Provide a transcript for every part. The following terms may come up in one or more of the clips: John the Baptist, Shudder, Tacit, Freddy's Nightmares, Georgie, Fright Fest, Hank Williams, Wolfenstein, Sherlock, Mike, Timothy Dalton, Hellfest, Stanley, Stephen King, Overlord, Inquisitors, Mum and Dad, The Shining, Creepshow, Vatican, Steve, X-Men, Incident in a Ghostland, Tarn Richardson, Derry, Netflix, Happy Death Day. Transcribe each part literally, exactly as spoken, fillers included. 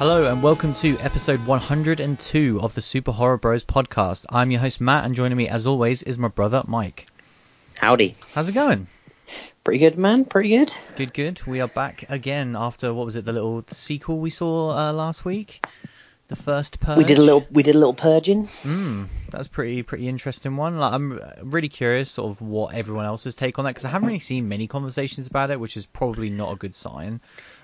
Hello and welcome to episode one hundred two of the Super Horror Bros podcast. I'm your host Matt, and joining me as always is my brother Mike. Howdy. How's it going? Pretty good, man. Pretty good. Good, good. We are back again after, what was it, the little sequel we saw uh, last week? The first Purge. We did a little we did a little purging. Mm, that was pretty pretty interesting one. Like, I'm really curious sort of what everyone else's take on that, because I haven't really seen many conversations about it, which is probably not a good sign.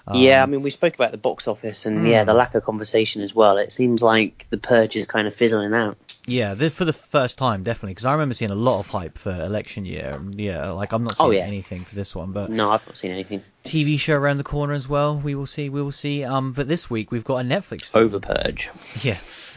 Um, yeah, I mean, we spoke about the box office and, mm. yeah, the lack of conversation as well. It seems like the Purge is kind of fizzling out. Yeah, the, for the first time, definitely, because I remember seeing a lot of hype for election year. Yeah, like, I'm not seeing oh, yeah. anything for this one. But no, I've not seen anything. T V show around the corner as well. We will see, we will see. Um, But this week, we've got a Netflix film. Over Purge. Yeah.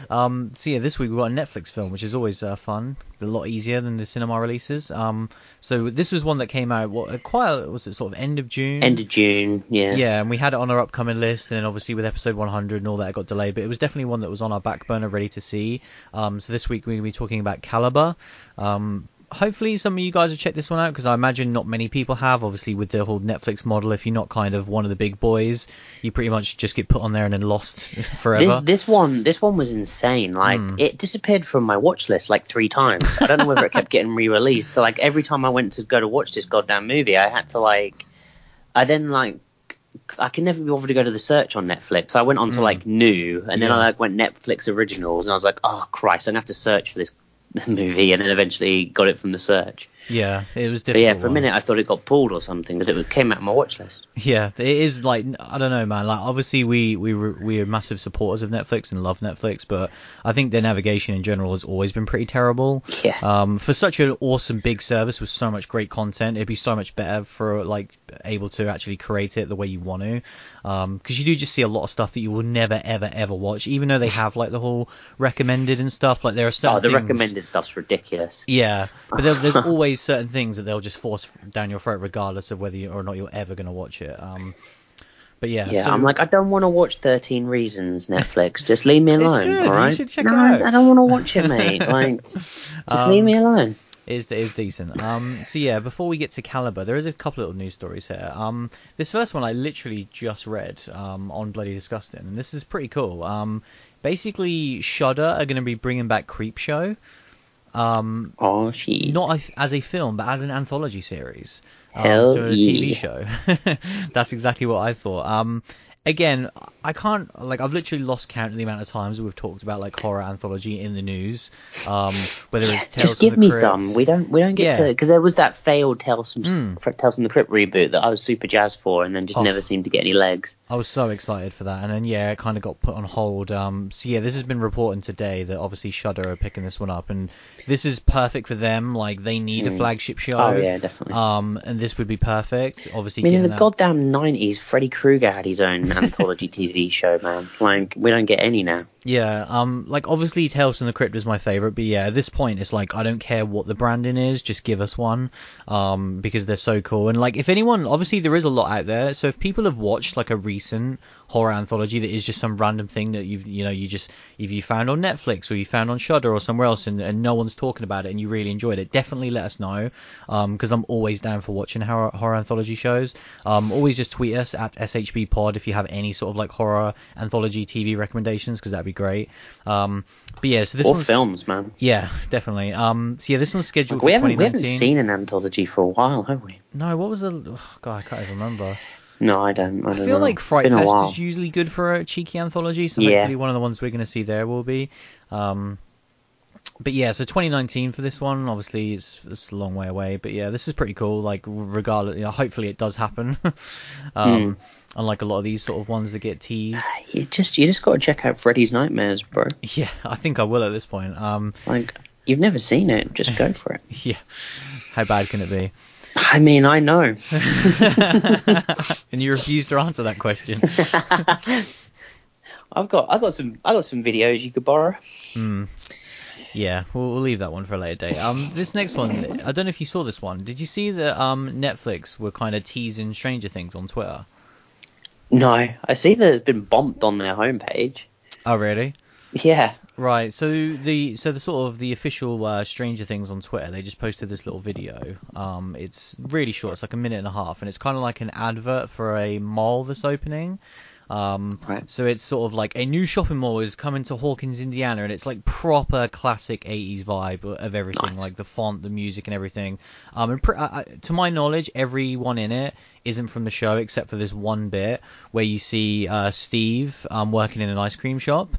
Um. So, yeah, this week we've got a Netflix film, which is always uh, fun, a lot easier than the cinema releases. Um. So this was one that came out, what, quite, was it sort of end of June? End of June, yeah. Yeah, and we had it on our upcoming list, and then obviously with episode one hundred and all that, it got delayed, but it was definitely one that was on our back burner, ready to see. Um, so this week we're going to be talking about Calibre. Um, hopefully some of you guys have checked this one out, because I imagine not many people have. Obviously with the whole Netflix model, if you're not kind of one of the big boys, you pretty much just get put on there and then lost forever. This, this one this one was insane. Like, mm. it disappeared from my watch list like three times. I don't know whether it kept getting re-released. So, like, every time I went to go to watch this goddamn movie, I had to, like... I then, like... I can never be bothered to go to the search on Netflix. So I went on to, mm. like, new, and then yeah. I, like, went Netflix originals, and I was like, oh, Christ, I'm going to have to search for this movie, and then eventually got it from the search. Yeah, it was difficult. But yeah, for one. a minute I thought it got pulled or something, because it came out of my watch list. Yeah, it is, like, I don't know, man. Like, obviously we we we are massive supporters of Netflix and love Netflix, but I think their navigation in general has always been pretty terrible. Yeah. Um, for such an awesome big service with so much great content, it'd be so much better for, like, able to actually create it the way you want to. Um, because you do just see a lot of stuff that you will never, ever, ever watch, even though they have, like, the whole recommended and stuff. Like, there are certain. Oh, the things... recommended stuff's ridiculous. Yeah, but there, there's always certain things that they'll just force down your throat regardless of whether you, or not you're ever going to watch it. Um but yeah yeah so... I'm like, I don't want to watch thirteen Reasons, Netflix. Just leave me alone. It's good. All right, you should check no, it out. I don't want to watch it, mate. Like, just um, leave me alone. It is, it is decent. Um so yeah, before we get to Calibre, there is a couple little news stories here. Um this first one I literally just read um on Bloody Disgusting, and this is pretty cool. Um basically Shudder are going to be bringing back Creepshow. Um, oh, she. Not a, as a film, but as an anthology series. Um, Hell so a yeah. T V show. That's exactly what I thought. Um, again, I can't, like, I've literally lost count of the amount of times we've talked about, like, horror anthology in the news. Um, whether yeah, it's Tales just give from the me Crypt. some. We don't, we don't get yeah. to, because there was that failed Tales from mm. Tales from the Crypt reboot that I was super jazzed for, and then just oh, never seemed to get any legs. I was so excited for that, and then yeah, it kind of got put on hold. Um, so yeah, this has been reporting today that obviously Shudder are picking this one up, and this is perfect for them. Like, they need mm. a flagship show. Oh yeah, definitely. Um, and this would be perfect. Obviously, I mean, in the out... goddamn nineties, Freddy Krueger had his own anthology T V. T V show, man. Like, we don't get any now. Yeah, um, like, obviously Tales from the Crypt is my favourite, but yeah, at this point it's like, I don't care what the branding is, just give us one, um, because they're so cool. And, like, if anyone, obviously there is a lot out there, so if people have watched, like, a recent horror anthology that is just some random thing that you've, you know, you just, if you found on Netflix or you found on Shudder or somewhere else, and, and no one's talking about it and you really enjoyed it, definitely let us know, um, because I'm always down for watching horror, horror anthology shows. Um, always just tweet us at S H B pod if you have any sort of, like, horror anthology T V recommendations, because that'd be great. Um, but yeah, so this one's films, man. Yeah, definitely. Um, so yeah, this one's scheduled. Like, we, for haven't, we haven't seen an anthology for a while, have we? No, what was the? Oh, God, I can't even remember. No, I don't. I, don't I feel know. like Fright Fest is usually good for a cheeky anthology, so yeah. hopefully one of the ones we're going to see there will be. Um, but yeah, so twenty nineteen for this one. Obviously, it's, it's a long way away, but yeah, this is pretty cool. Like, regardless, you know, hopefully it does happen. um, mm. Unlike a lot of these sort of ones that get teased. You just you just got to check out Freddy's Nightmares, bro. Yeah, I think I will at this point. Um, like, you've never seen it, just go for it. Yeah, how bad can it be? I mean, I know. And you refuse to answer that question. I've got I've got some I got some videos you could borrow. Mm. Yeah, we'll, we'll leave that one for a later day. Um, this next one, I don't know if you saw this one. Did you see that um, Netflix were kind of teasing Stranger Things on Twitter? No, I see that it's been bumped on their homepage. Oh, really? Yeah. Right. So the so the sort of the official uh, Stranger Things on Twitter, they just posted this little video. Um, it's really short. It's like a minute and a half, and it's kind of like an advert for a mall that's opening. Um, right. So it's sort of like a new shopping mall is coming to Hawkins, Indiana, and it's like proper classic eighties vibe of everything, nice. Like the font, the music, and everything. Um, and pr- uh, to my knowledge, everyone in it isn't from the show except for this one bit where you see uh, Steve um, working in an ice cream shop,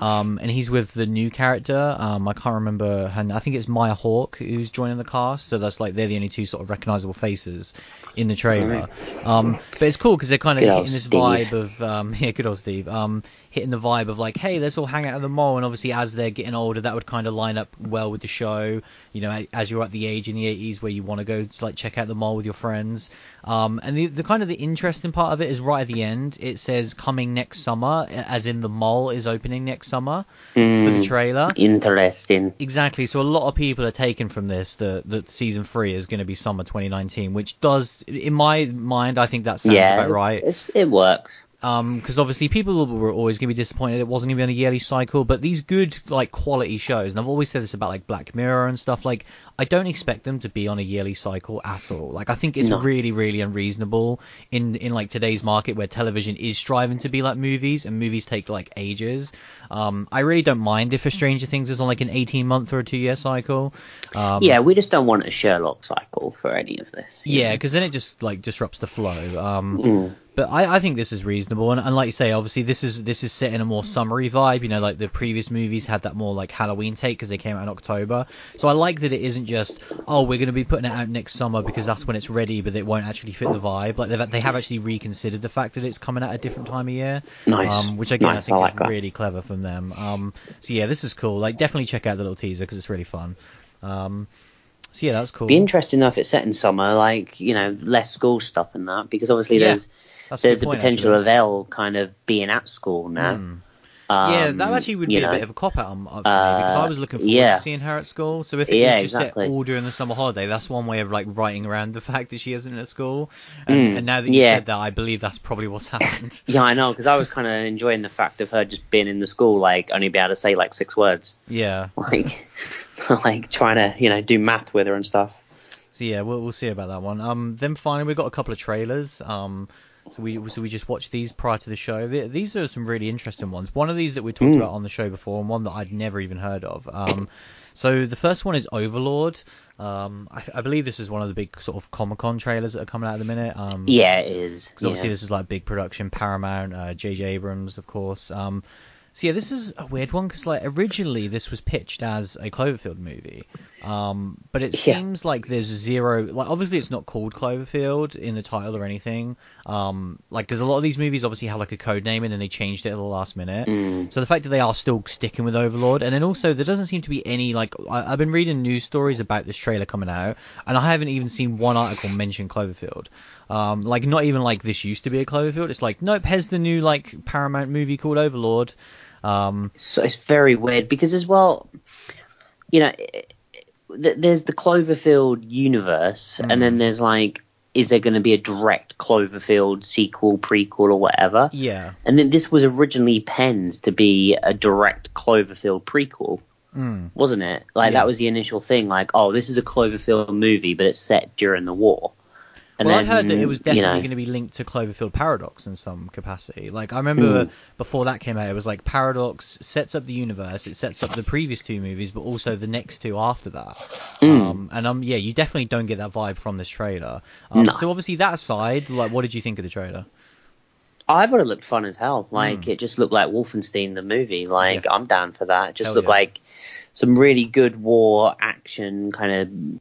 um, and he's with the new character. Um, I can't remember her. I think it's Maya Hawke who's joining the cast, so that's like they're the only two sort of recognizable faces in the trailer. Right. Um, but it's cool because they're kind of hitting this Steve. vibe of. Um, Um, yeah, good old Steve. Um, hitting the vibe of like, hey, let's all hang out at the mall. And obviously, as they're getting older, that would kind of line up well with the show. You know, as you're at the age in the eighties where you want to go to like check out the mall with your friends. Um, and the, the kind of the interesting part of it is right at the end. It says coming next summer, as in the mall is opening next summer mm, for the trailer. Interesting. Exactly. So a lot of people are taken from this that that season three is going to be summer twenty nineteen, which does, in my mind, I think that sounds yeah, about right. It's, it works. Because um, obviously people were always going to be disappointed it wasn't even a yearly cycle, but these good like quality shows, and I've always said this about like Black Mirror and stuff, like I don't expect them to be on a yearly cycle at all. Like I think it's no. really really unreasonable in in like today's market where television is striving to be like movies, and movies take like ages. Um, I really don't mind if a Stranger Things is on like an eighteen month or a two year cycle. Um, yeah, we just don't want a Sherlock cycle for any of this. Yeah, because then it just like disrupts the flow. Um, mm. But I, I think this is reasonable, and, and like you say, obviously this is this is set in a more summery vibe. You know, like the previous movies had that more like Halloween take because they came out in October. So I like that it isn't just, oh, we're going to be putting it out next summer because that's when it's ready, but it won't actually fit the vibe. Like they've, they have actually reconsidered the fact that it's coming at a different time of year. Nice. Um, which again, nice. I think I like is that. Really clever from them. Um, so yeah, this is cool. Like definitely check out the little teaser because it's really fun. Um, so yeah, that's cool. Be interesting though if it's set in summer, like you know, less school stuff and that, because obviously yeah. there's. That's There's the point, potential actually. Of Elle kind of being at school now. Mm. Um, yeah, that actually would be know, a bit of a cop-out on, on uh, me, because I was looking forward yeah. to seeing her at school. So if it yeah, was just exactly. set all during the summer holiday, that's one way of like writing around the fact that she isn't at school. And, mm. and now that you yeah. said that, I believe that's probably what's happened. Yeah, I know, because I was kind of enjoying the fact of her just being in the school, like only be able to say like six words. Yeah. Like, like trying to, you know, do math with her and stuff. So yeah, we'll, we'll see about that one. Um, then finally, we got a couple of trailers. Um, So we so we just watched these prior to the show. These are some really interesting ones. One of these that we talked mm. about on the show before, and one that I'd never even heard of. Um, so the first one is Overlord. Um, I, I believe this is one of the big sort of Comic-Con trailers that are coming out at the minute. Um, yeah, it is. Because obviously yeah. this is like big production, Paramount, uh, J J Abrams, of course. Um, so yeah, this is a weird one because like originally this was pitched as a Cloverfield movie. Um, but it yeah. seems like there's zero, like obviously it's not called Cloverfield in the title or anything. Um, like because a lot of these movies obviously have like a code name and then they changed it at the last minute. Mm. So the fact that they are still sticking with Overlord, and then also there doesn't seem to be any like I, I've been reading news stories about this trailer coming out, and I haven't even seen one article mention Cloverfield. Um, like not even like this used to be a Cloverfield. It's like nope, here's the new like Paramount movie called Overlord. Um, so it's very weird because as well, you know. It, there's the Cloverfield universe, mm. and then there's like, is there going to be a direct Cloverfield sequel, prequel, or whatever? Yeah. And then this was originally penned to be a direct Cloverfield prequel, mm. wasn't it? Like yeah. that was the initial thing. Like, oh, this is a Cloverfield movie, but it's set during the war. And well, then, I heard that it was definitely you know, going to be linked to Cloverfield Paradox in some capacity. Like, I remember mm. before that came out, it was like Paradox sets up the universe, it sets up the previous two movies, but also the next two after that. Mm. Um, and um, yeah, you definitely don't get that vibe from this trailer. Um, no. So obviously that aside, like, what did you think of the trailer? I thought it looked fun as hell. Like, mm. it just looked like Wolfenstein, the movie. Like, yeah. I'm down for that. It just hell looked yeah. like some really good war action kind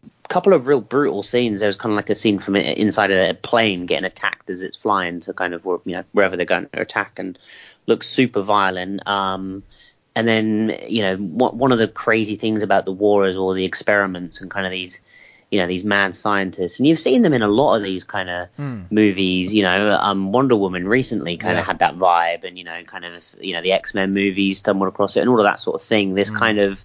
of... couple of real brutal scenes. There was kind of like a scene from inside a plane getting attacked as it's flying to kind of, you know, wherever they're going to attack, and looks super violent. Um, and then, you know, one of the crazy things about the war is all the experiments and kind of these, you know, these mad scientists. And you've seen them in a lot of these kind of mm. movies, you know, um, Wonder Woman recently kind yeah. of had that vibe, and, you know, kind of, you know, the X-Men movies stumbled across it and all of that sort of thing. This mm. kind of,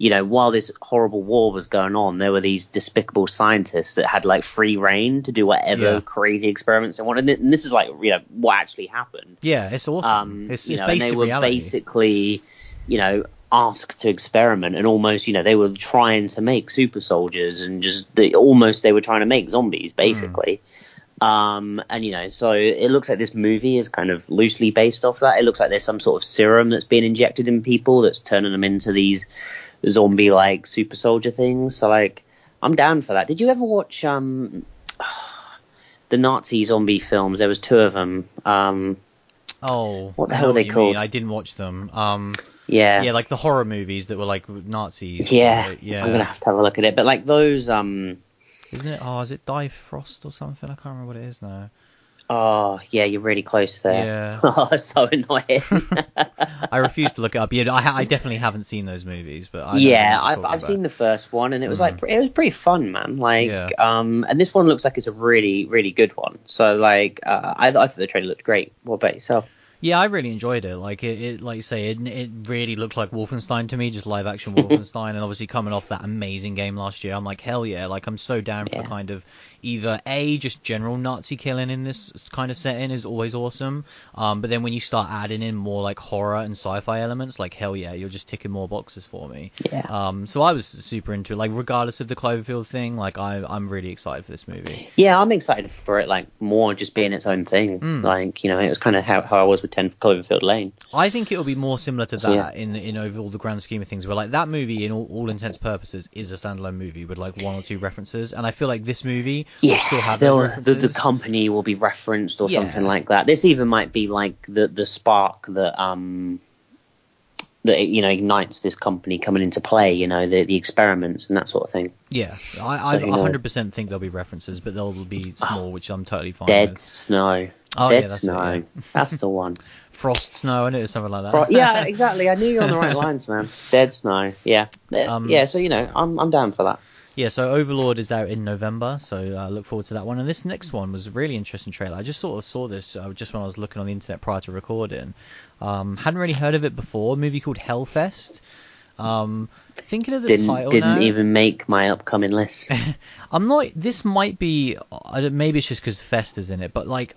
you know, while this horrible war was going on, there were these despicable scientists that had like free reign to do whatever yeah. crazy experiments they wanted. And this is like, you know, what actually happened. Yeah, it's awesome. Um, it's, it's know, based in reality. And they were basically, you know, asked to experiment, and almost, you know, they were trying to make super soldiers, and just the, almost they were trying to make zombies, basically. Mm. Um, and, you know, so it looks like this movie is kind of loosely based off that. It looks like there's some sort of serum that's being injected in people that's turning them into these zombie-like super soldier things. So, like, I'm down for that. Did you ever watch um, the Nazi zombie films? There was two of them. Um, oh. What the hell were they called? I didn't watch them. Um, yeah. Yeah, like the horror movies that were, like, Nazis. Yeah. yeah. I'm going to have to have a look at it. But, like, those... Um, Isn't it? Oh, is it Defrost or something? I can't remember what it is now. Oh, yeah, you're really close there. Yeah. Oh, that's so annoying. I refuse to look it up. Yeah, I, ha- I definitely haven't seen those movies, but I yeah, I've I've about. seen the first one, and it was mm. like it was pretty fun, man. Like, yeah. um, and this one looks like it's a really, really good one. So, like, uh, I I thought the trailer looked great. What about yourself? Yeah, I really enjoyed it. Like it, it like you say, it, it really looked like Wolfenstein to me, just live action Wolfenstein, and obviously coming off that amazing game last year, I'm like, hell yeah! Like I'm so down yeah. for kind of either a just general Nazi killing in this kind of setting is always awesome, um, but then when you start adding in more like horror and sci-fi elements, like hell yeah, you're just ticking more boxes for me. Yeah. Um, so I was super into it. Like regardless of the Cloverfield thing, like I I'm really excited for this movie. Yeah, I'm excited for it. Like more just being its own thing. Mm. Like you know, it was kind of how how I was with ten for Cloverfield Lane. I think it'll be more similar to that so, yeah. in in overall the grand scheme of things, where like that movie in all, all intents purposes is a standalone movie with like one or two references, and I feel like this movie yeah, will still have those references. The, the company will be referenced or yeah. something like that. This even might be like the the spark that um that you know ignites this company coming into play, you know, the the experiments and that sort of thing. Yeah, I, I so, one hundred percent know. think there'll be references, but they'll be small, oh, which I'm totally fine Dead with. Snow. Oh, Dead yeah, that's Snow. It, yeah. That's the one. Frost Snow, I knew it was something like that. Fro- yeah, exactly. I knew you were on the right lines, man. Dead Snow. Yeah. Um, yeah, so, you know, I'm I'm down for that. Yeah, so Overlord is out in November, so I uh, look forward to that one. And this next one was a really interesting trailer. I just sort of saw this uh, just when I was looking on the internet prior to recording. Um, hadn't really heard of it before. A movie called Hellfest. Um, thinking of the didn't, title didn't now, even make my upcoming list. I'm not. This might be. I don't, maybe it's just because Fest is in it, but like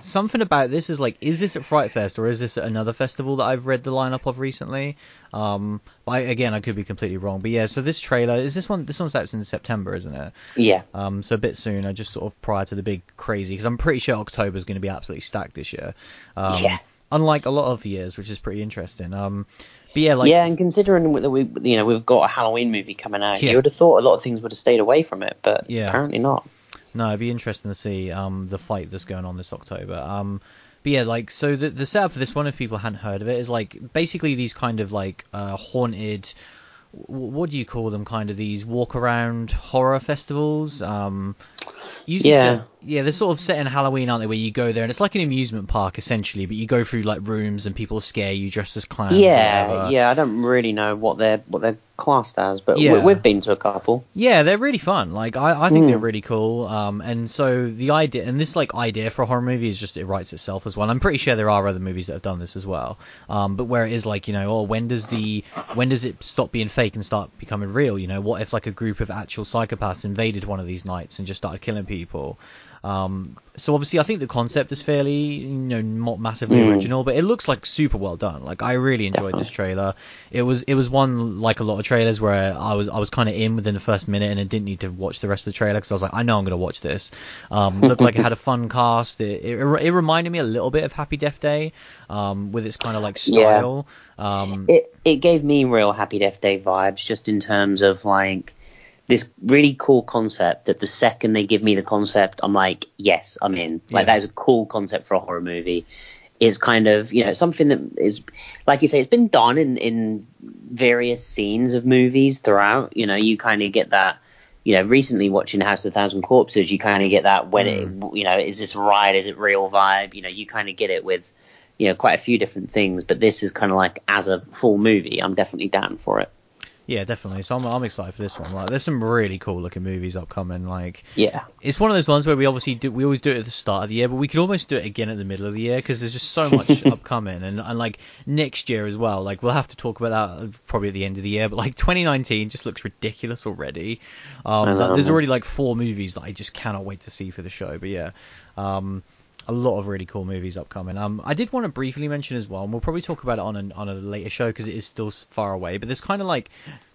something about this is like, is this at Fright Fest or is this at another festival that I've read the lineup of recently? Um, I, again, I could be completely wrong, but yeah. So this trailer is this one. This one's out in September, isn't it? Yeah. Um, so a bit soon. I just sort of prior to the big crazy, because I'm pretty sure October is going to be absolutely stacked this year. Um, yeah. Unlike a lot of years, which is pretty interesting. Um. But yeah, like, yeah, and considering that we, you know, we've got a Halloween movie coming out, yeah. you would have thought a lot of things would have stayed away from it, but yeah. apparently not. No, it'd be interesting to see um, the fight that's going on this October. Um, but yeah, like, so the, the setup for this one, if people hadn't heard of it, is like basically these kind of like uh, haunted, what do you call them? Kind of these walk around horror festivals. Um, usually yeah. Set, yeah, they're sort of set in Halloween, aren't they? Where you go there and it's like an amusement park essentially, but you go through like rooms and people scare you dressed as clowns. Yeah, yeah. I don't really know what they're what they're classed as, but yeah. we, we've been to a couple. Yeah, they're really fun. Like I, I think mm. they're really cool. Um, and so the idea and this like idea for a horror movie is just it writes itself as well. I'm pretty sure there are other movies that have done this as well. Um, but where it is like you know, oh, when does the when does it stop being fake and start becoming real? You know, what if like a group of actual psychopaths invaded one of these nights and just started killing people? Um, so obviously I think the concept is fairly, you know, not massively mm. original, but it looks like super well done. Like I really enjoyed Definitely. this trailer. It was it was one like a lot of trailers where I was I was kind of in within the first minute and I didn't need to watch the rest of the trailer because I was like, I know I'm going to watch this. Um, looked like it had a fun cast. It, it it reminded me a little bit of Happy Death Day, um, with its kind of like style. Yeah. Um, it it gave me real Happy Death Day vibes, just in terms of like. This really cool concept that the second they give me the concept, I'm like, yes, I'm in. Like, yeah. that is a cool concept for a horror movie. It's kind of, you know, something that is, like you say, it's been done in, in various scenes of movies throughout. You know, you kind of get that, you know, recently watching House of a Thousand Corpses, you kind of get that when mm. it, you know, is this right, is it real vibe? You know, you kind of get it with, you know, quite a few different things. But this is kind of like, as a full movie, I'm definitely down for it. Yeah, definitely. So I'm I'm excited for this one. Like, there's some really cool looking movies upcoming. Like, yeah, it's one of those ones where we obviously do. We always do it at the start of the year, but we could almost do it again at the middle of the year because there's just so much upcoming, and and like next year as well. Like we'll have to talk about that probably at the end of the year. But like twenty nineteen just looks ridiculous already. Um, like, there's already like four movies that I just cannot wait to see for the show. But yeah. Um, a lot of really cool movies upcoming. Um, I did want to briefly mention as well, and we'll probably talk about it on an, on a later show because it is still far away, but there's kind of like,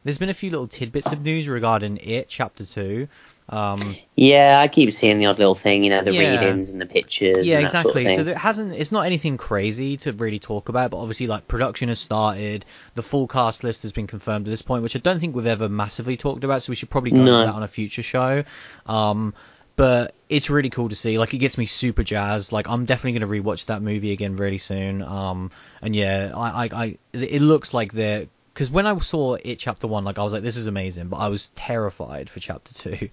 there's been a few little tidbits of news regarding It Chapter two, Um, yeah, I keep seeing the odd little thing, you know, the yeah. readings and the pictures. Yeah, and that exactly. Sort of thing. So it hasn't. It's not anything crazy to really talk about, but obviously, like, production has started. The full cast list has been confirmed at this point, which I don't think we've ever massively talked about. So we should probably go no. into that on a future show. Um, but it's really cool to see. Like, it gets me super jazzed. Like, I'm definitely going to rewatch that movie again really soon. Um, and yeah, I, I, I it looks like they're. Because when I saw it chapter one, like, I was like, this is amazing, but I was terrified for chapter two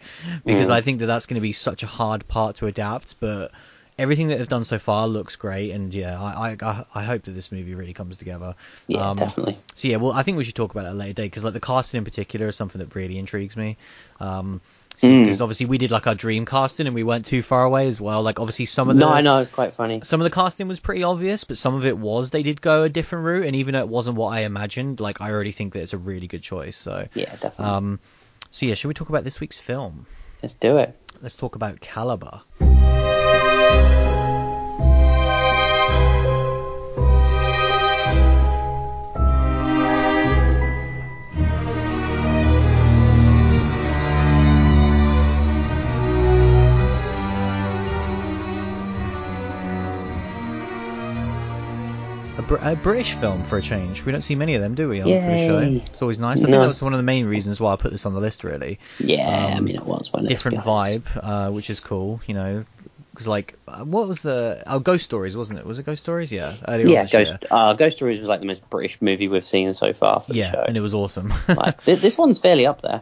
because mm. I think that that's going to be such a hard part to adapt. But everything that they've done so far looks great, and yeah, I I, I hope that this movie really comes together. Yeah, um, definitely. So yeah, well, I think we should talk about it at a later date because, like, the casting in particular is something that really intrigues me. Um, because mm. obviously we did, like, our dream casting and we weren't too far away as well. Like, obviously some of the no I know it's quite funny some of the casting was pretty obvious, but some of it was they did go a different route, and even though it wasn't what I imagined, like, I already think that it's a really good choice. So yeah, definitely. Um, so yeah, should we talk about this week's film? Let's do it. Let's talk about Calibre. A British film for a change. We don't see many of them, do we, on Yay. for the show? It's always nice. I no. think that was one of the main reasons why I put this on the list, really. Yeah, um, I mean, it was one. Different vibe, uh, which is cool, you know, because, like, what was the... Oh, Ghost Stories, wasn't it? Was it Ghost Stories? Yeah, earlier yeah, on this Ghost, year. Uh, Ghost Stories was, like, the most British movie we've seen so far for the yeah, show. Yeah, and it was awesome. Like, th- this one's fairly up there.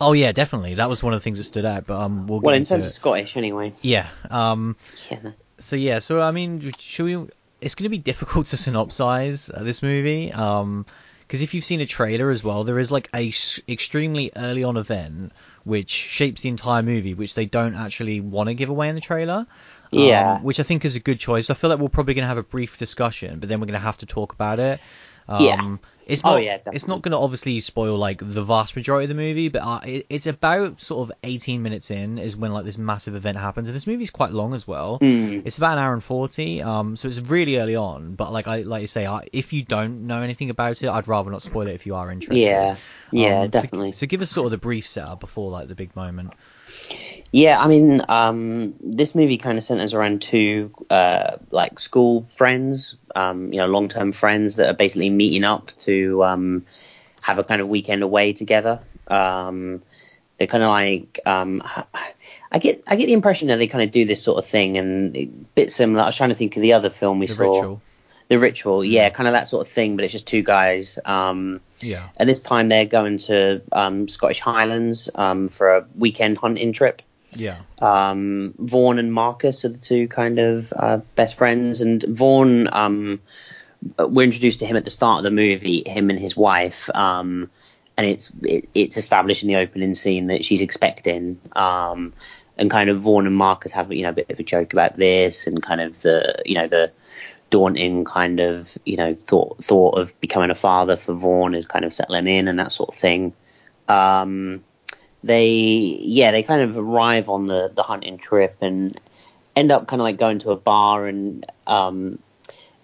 Oh, yeah, definitely. That was one of the things that stood out, but um, we'll get Well, in into terms it. of Scottish, anyway. Yeah. Um, yeah. So, yeah, so, I mean, should we... It's going to be difficult to synopsize uh, this movie, um, because if you've seen a trailer as well, there is, like, a sh- extremely early on event which shapes the entire movie, which they don't actually want to give away in the trailer. Um, yeah. Which I think is a good choice. I feel like we're probably going to have a brief discussion, but then we're going to have to talk about it. Um, yeah. It's not, oh, yeah, definitely. It's not going to obviously spoil, like, the vast majority of the movie, but uh, it, it's about sort of eighteen minutes in is when, like, this massive event happens. And this movie's quite long as well. Mm. It's about an hour and forty, um, so it's really early on. But like I like you say, I, if you don't know anything about it, I'd rather not spoil it if you are interested. Yeah, yeah, um, definitely. So, so give us sort of the brief setup before, like, the big moment. Yeah, I mean, um, this movie kind of centers around two, uh, like, school friends, um, you know, long-term friends that are basically meeting up to um, have a kind of weekend away together. Um, they're kind of like, um, I get I get the impression that they kind of do this sort of thing, and a bit similar. I was trying to think of the other film we the saw. Ritual. The Ritual, yeah, kind of that sort of thing, but it's just two guys. Um, yeah. And this time they're going to um, Scottish Highlands um, for a weekend hunting trip. Yeah. Um, Vaughn and Marcus are the two kind of uh, best friends, and Vaughn, um, we're introduced to him at the start of the movie, him and his wife, um, and it's it, it's established in the opening scene that she's expecting, um, and kind of Vaughn and Marcus have, you know, a bit of a joke about this, and kind of the, you know, the daunting kind of, you know, thought thought of becoming a father for Vaughn is kind of settling in and that sort of thing. Um, they, yeah, they kind of arrive on the, the hunting trip and end up kind of like going to a bar, and um,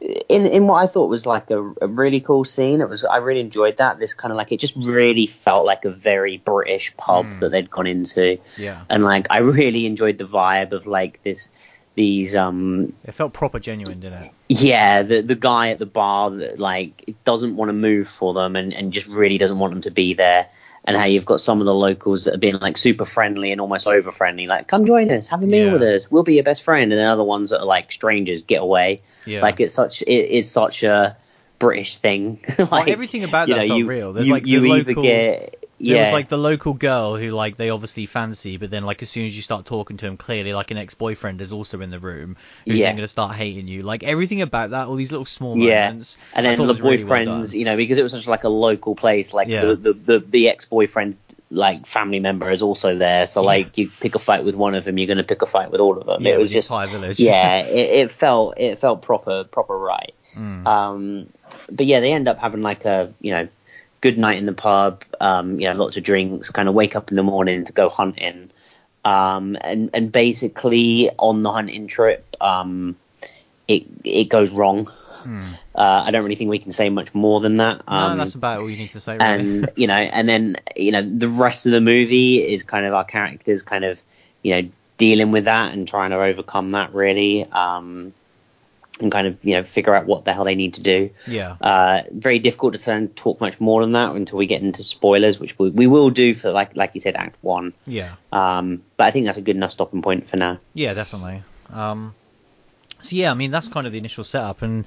in in what I thought was like a, a really cool scene. It was, I really enjoyed that. This kind of like, it just really felt like a very British pub mm. that they'd gone into. Yeah. And like, I really enjoyed the vibe of like this, these, um, it felt proper genuine, didn't it? Yeah, the the guy at the bar that like doesn't want to move for them and, and just really doesn't want them to be there. And how you've got some of the locals that are being like super friendly and almost over friendly, like, come join us, have a meal yeah. with us, we'll be your best friend. And then other ones that are like, strangers, get away. Yeah. Like, it's such it, it's such a British thing. Like, well, everything about that, you know, felt you, real. There's you, like the you local. Get, yeah. There was like the local girl who like they obviously fancy, but then like as soon as you start talking to him, clearly like an ex-boyfriend is also in the room who's yeah. then going to start hating you. Like everything about that, all these little small yeah. moments. And then the boyfriends, really well, you know, because it was such like a local place, like yeah. the, the, the, the ex-boyfriend like family member is also there. So yeah. like you pick a fight with one of them, you're going to pick a fight with all of them. Yeah, it was just entire village. Yeah, it, it felt it felt proper proper right. Mm. Um, but yeah, they end up having like a, you know, good night in the pub, um, you know, lots of drinks, kind of wake up in the morning to go hunting. Um, and, and basically on the hunting trip, um, it, it goes wrong. Hmm. Uh, I don't really think we can say much more than that. No, um, that's about all you need to say, really. And, you know, and then, you know, the rest of the movie is kind of our characters kind of, you know, dealing with that and trying to overcome that, really, um, and kind of, you know, figure out what the hell they need to do. Yeah. Uh, very difficult to talk much more than that until we get into spoilers, which we, we will do for, like like you said, Act One. Yeah. Um, but I think that's a good enough stopping point for now. Yeah, definitely. Um, so, yeah, I mean, that's kind of the initial setup, and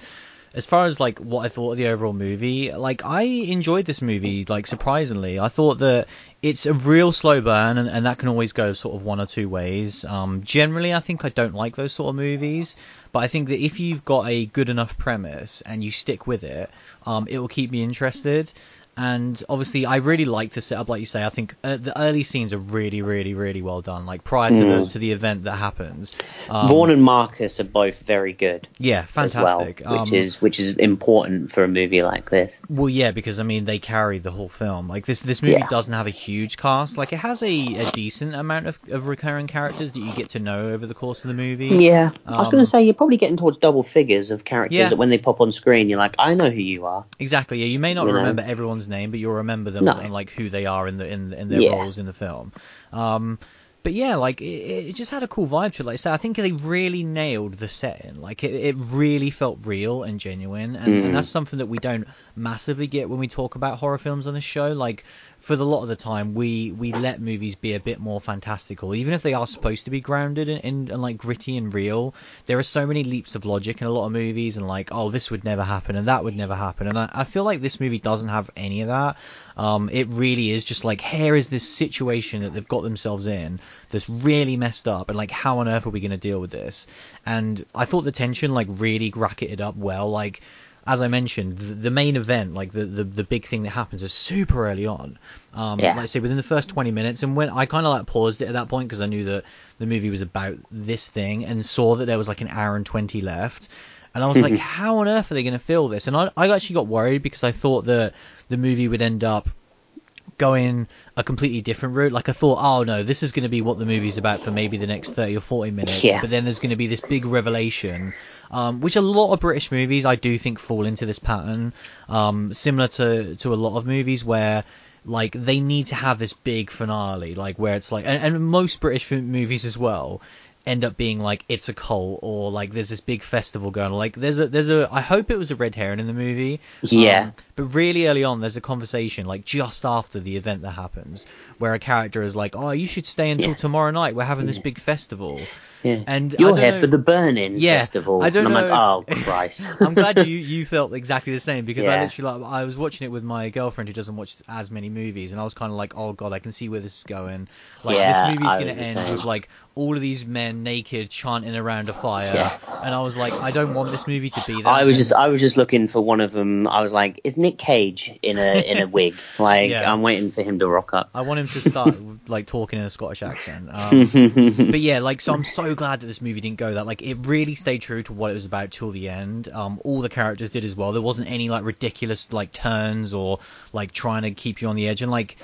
as far as, like, what I thought of the overall movie, like, I enjoyed this movie, like, surprisingly. I thought that it's a real slow burn, and, and that can always go sort of one or two ways. Um, generally, I think I don't like those sort of movies, but I think that if you've got a good enough premise and you stick with it, um, it will keep me interested. And obviously, I really like the setup, like you say. I think uh, the early scenes are really, really, really well done, like prior to, mm. the, to the event that happens. Um, Vaughn and Marcus are both very good. Yeah, fantastic. As well, which um, is which is important for a movie like this. Well, yeah, because, I mean, they carry the whole film. Like, this this movie yeah. doesn't have a huge cast. Like, it has a, a decent amount of, of recurring characters that you get to know over the course of the movie. Yeah. Um, I was going to say, you're probably getting towards double figures of characters yeah. that when they pop on screen, you're like, I know who you are. Exactly, yeah. You may not you remember know? everyone's name, but you'll remember them no. and like who they are in the in, in their yeah. roles in the film. Um but yeah, like it, it just had a cool vibe to it. Like, so I think they really nailed the setting. Like it, it really felt real and genuine, and, mm. and that's something that we don't massively get when we talk about horror films on this show. Like, for the lot of the time, we we let movies be a bit more fantastical, even if they are supposed to be grounded and, and, and like gritty and real. There are so many leaps of logic in a lot of movies, and like, oh, this would never happen and that would never happen, and I, I feel like this movie doesn't have any of that. Um it really is just like, here is this situation that they've got themselves in that's really messed up, and like, how on earth are we going to deal with this? And I thought the tension like really bracketed up well. Like, as I mentioned, the main event, like the, the, the big thing that happens, is super early on. Um, yeah. Like I say, within the first twenty minutes. And when I kind of like paused it at that point, because I knew that the movie was about this thing, and saw that there was like an hour and twenty left. And I was like, how on earth are they going to fill this? And I, I actually got worried, because I thought that the movie would end up going a completely different route. Like, I thought, oh no, this is going to be what the movie's about for maybe the next thirty or forty minutes, yeah. but then there's going to be this big revelation, um which a lot of British movies I do think fall into this pattern, um similar to to a lot of movies where like they need to have this big finale, like where it's like, and, and most British movies as well end up being like, it's a cult, or like there's this big festival going on. Like there's a there's a I hope it was a red herring in the movie, yeah um, but really early on there's a conversation like just after the event that happens where a character is like, oh, you should stay until yeah. tomorrow night, we're having yeah. this big festival. Yeah. And you're here know, for the burn-in yeah, festival. I don't and I'm know. Like, oh Christ! I'm glad you, you felt exactly the same, because yeah. I literally like, I was watching it with my girlfriend who doesn't watch as many movies, and I was kind of like, oh God, I can see where this is going. Like yeah, this movie's going to end with like all of these men naked chanting around a fire, yeah. and I was like, I don't want this movie to be that. I was and... just I was just looking for one of them. I was like, is Nick Cage in a in a wig? Like yeah. I'm waiting for him to rock up. I want him to start like talking in a Scottish accent. Um, but yeah, like so I'm so glad that this movie didn't go that. Like it really stayed true to what it was about till the end. Um all the characters did as well. There wasn't any like ridiculous like turns or like trying to keep you on the edge, and like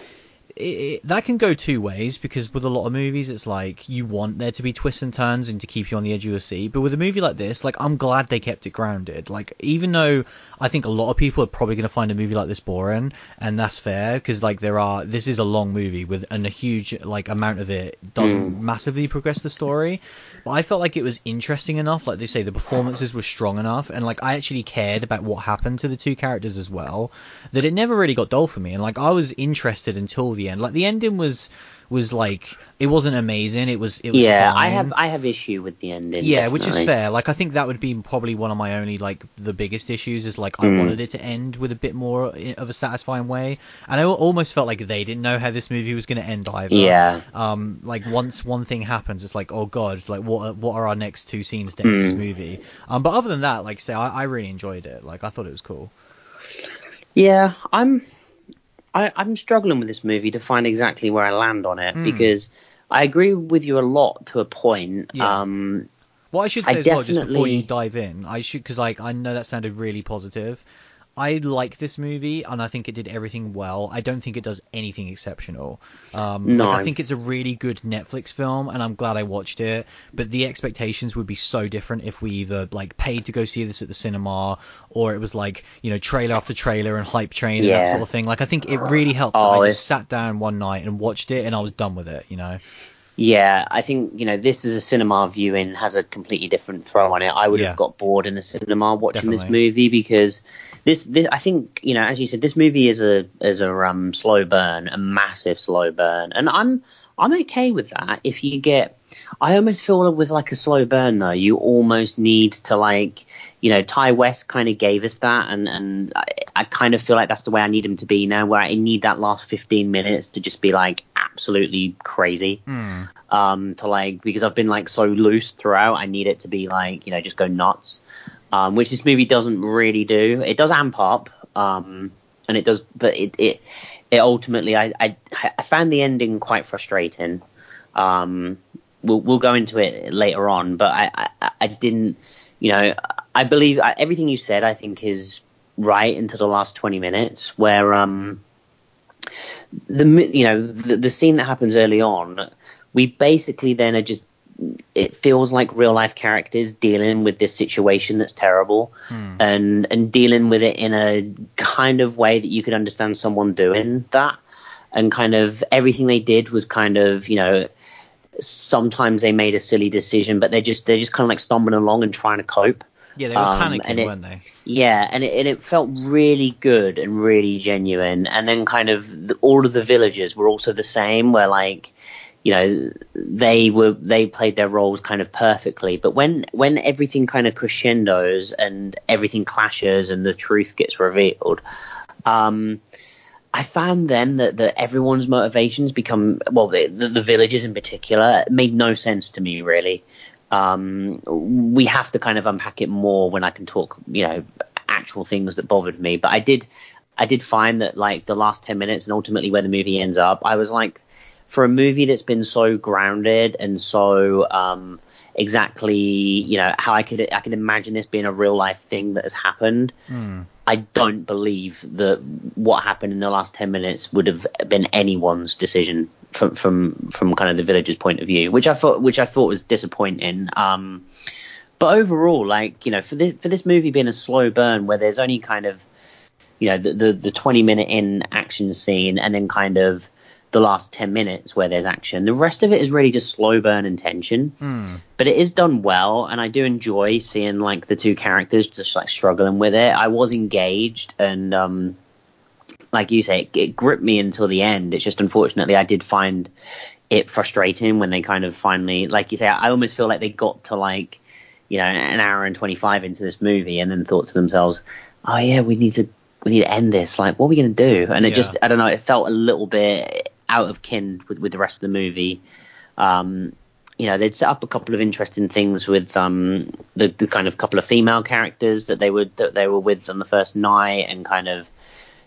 it, it, that can go two ways, because with a lot of movies it's like you want there to be twists and turns and to keep you on the edge of your seat. But with a movie like this, like I'm glad they kept it grounded. Like even though I think a lot of people are probably going to find a movie like this boring, and that's fair, because like there are this is a long movie with and a huge like amount of it doesn't mm. massively progress the story. But I felt like it was interesting enough. Like they say, the performances were strong enough, and like I actually cared about what happened to the two characters as well, that it never really got dull for me. And like I was interested until the The end. Like the ending was was like it wasn't amazing, it was it was yeah fine. i have i have issue with the ending, yeah definitely. Which is fair. Like I think that would be probably one of my only like the biggest issues is like mm. I wanted it to end with a bit more of a satisfying way, and I almost felt like they didn't know how this movie was going to end either. Yeah um like once one thing happens, it's like, oh God, like what what are our next two scenes to end mm. this movie? Um but other than that, like say I, I really enjoyed it. Like I thought it was cool. yeah i'm I, I'm struggling with this movie to find exactly where I land on it, mm. because I agree with you a lot to a point. Yeah. Um, what I should say I as well, just before you dive in, I should because like I know that sounded really positive. I like this movie, and I think it did everything well. I don't think it does anything exceptional. Um, no. Like, I think it's a really good Netflix film, and I'm glad I watched it. But the expectations would be so different if we either like paid to go see this at the cinema, or it was like, you know, trailer after trailer and hype train yeah. and that sort of thing. Like, I think it really helped. Oh, that I just sat down one night and watched it, and I was done with it, you know? Yeah, I think, you know, this is a cinema viewing, has a completely different throw on it. I would yeah. have got bored in a cinema watching Definitely. this movie, because this, this, I think, you know, as you said, this movie is a is a um, slow burn, a massive slow burn, and I'm I'm okay with that. If you get, I almost feel with like a slow burn though, you almost need to like, you know, Ty West kind of gave us that, and and I, I kind of feel like that's the way I need him to be now, where I need that last fifteen minutes to just be like absolutely crazy, mm. um, to like, because I've been like so loose throughout. I need it to be like, you know, just go nuts, um, which this movie doesn't really do. It does amp up, um, and it does, but it it, it ultimately, I, I I found the ending quite frustrating. Um, we'll we'll go into it later on, but I I, I didn't, you know. I believe I, everything you said, I think, is right into the last twenty minutes, where um, the you know the, the scene that happens early on, we basically then are just, it feels like real life characters dealing with this situation that's terrible, mm. and and dealing with it in a kind of way that you could understand someone doing that, and kind of everything they did was kind of, you know, sometimes they made a silly decision, but they're just they're just kind of like stumbling along and trying to cope. Yeah, they were um, panicking, it, weren't they? Yeah, and it, and it felt really good and really genuine. And then kind of the, all of the villagers were also the same, where like, you know, they were they played their roles kind of perfectly. But when when everything kind of crescendos and everything clashes and the truth gets revealed, um, I found then that, that everyone's motivations become, well, the, the, the villagers in particular, made no sense to me, really. Um, we have to kind of unpack it more when I can talk, you know, actual things that bothered me. But I did, I did find that like the last ten minutes and ultimately where the movie ends up, I was like, for a movie that's been so grounded and so um, exactly, you know, how I could I can imagine this being a real life thing that has happened. Mm. I don't believe that what happened in the last ten minutes would have been anyone's decision from from, from kind of the villagers' point of view, which I thought which I thought was disappointing. Um, but overall, like, you know, for this for this movie being a slow burn where there's only kind of, you know, the the, the twenty minute in action scene and then kind of the last ten minutes where there's action, the rest of it is really just slow burn and tension. Mm. But it is done well, and I do enjoy seeing like the two characters just like struggling with it. I was engaged, and um, like you say, it, it gripped me until the end. It's just, unfortunately, I did find it frustrating when they kind of finally, like you say, I almost feel like they got to like, you know, an hour and twenty-five into this movie and then thought to themselves, oh yeah, we need to we need to end this. Like, what are we going to do? And it yeah. just, I don't know, it felt a little bit out of kin with, with the rest of the movie. Um, you know, they'd set up a couple of interesting things with um, the, the kind of couple of female characters that they would that they were with on the first night, and kind of,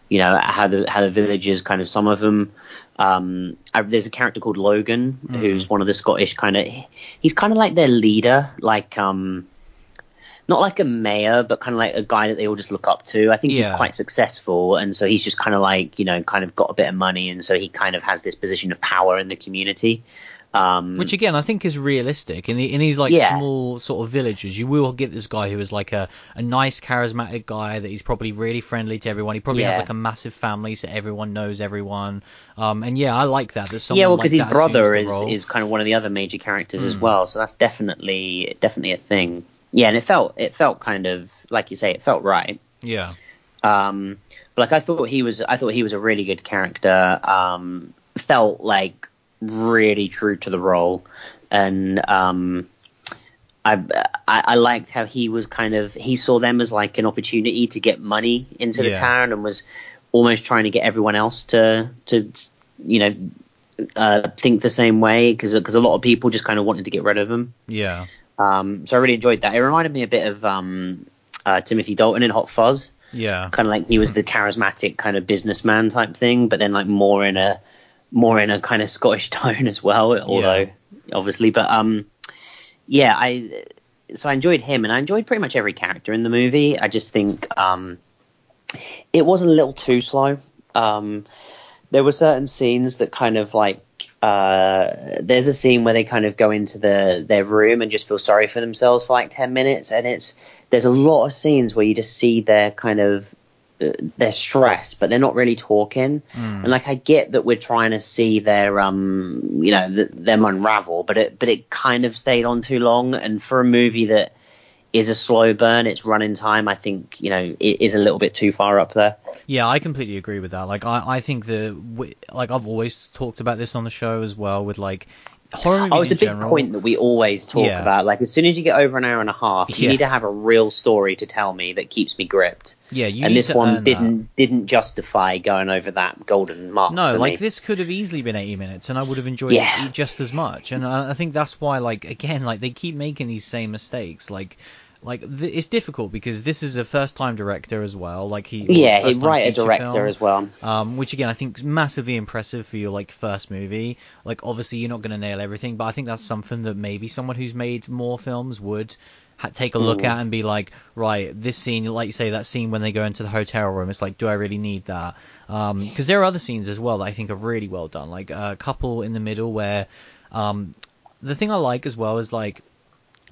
you know, how the how the villagers kind of, some of them. Um, I, there's a character called Logan, mm. who's one of the Scottish kind of. He's kind of like their leader, like um, not like a mayor, but kind of like a guy that they all just look up to. I think yeah. he's quite successful, and so he's just kind of like, you know, kind of got a bit of money, and so he kind of has this position of power in the community. Um, Which again, I think is realistic in the in these like yeah. small sort of villages. You will get this guy who is like a, a nice, charismatic guy that he's probably really friendly to everyone. He probably yeah. has like a massive family, so everyone knows everyone. Um, and yeah, I like that. There's someone yeah, well, because like his brother is is kind of one of the other major characters mm. as well. So that's definitely definitely a thing. Yeah, and it felt it felt kind of like you say, it felt right. Yeah. Um, but like I thought he was I thought he was a really good character. Um, felt like. Really true to the role, and um I, I I liked how he was kind of he saw them as like an opportunity to get money into the yeah. town, and was almost trying to get everyone else to to you know uh think the same way, because because a lot of people just kind of wanted to get rid of him. Yeah um so I really enjoyed that. It reminded me a bit of um uh Timothy Dalton in Hot Fuzz. Yeah kind of like he was the charismatic kind of businessman type thing, but then like more in a more in a kind of Scottish tone as well, although yeah. obviously, but um yeah I so I enjoyed him, and I enjoyed pretty much every character in the movie. I just think um it was a little too slow. Um, there were certain scenes that kind of like, uh, there's a scene where they kind of go into the, their room and just feel sorry for themselves for like ten minutes. And it's, there's a lot of scenes where you just see their kind of, uh, their stress, but they're not really talking. Mm. And like, I get that we're trying to see their, um, you know, th- them unravel, but it, but it kind of stayed on too long. And for a movie that is a slow burn, its running time, I think, you know, it is a little bit too far up there. Yeah, I completely agree with that. Like, I, I think the, like, I've always talked about this on the show as well with, like, horror movies. Oh, it's a big general point that we always talk yeah. about. Like, as soon as you get over an hour and a half, you yeah. need to have a real story to tell me that keeps me gripped. Yeah, you and this one didn't that. didn't justify going over that golden mark. No, for like me. This could have easily been eighty minutes, and I would have enjoyed yeah. it just as much. And I, I think that's why, like, again, like they keep making these same mistakes, like. Like, th- it's difficult because this is a first-time director as well. Like he, yeah, he's right, a director film, as well. Um, which, again, I think is massively impressive for your, like, first movie. Like, obviously, you're not going to nail everything, but I think that's something that maybe someone who's made more films would ha- take a look mm. at and be like, right, this scene, like you say, that scene when they go into the hotel room, it's like, do I really need that? Because um, there are other scenes as well that I think are really well done. Like, a couple in the middle where... Um, the thing I like as well is, like...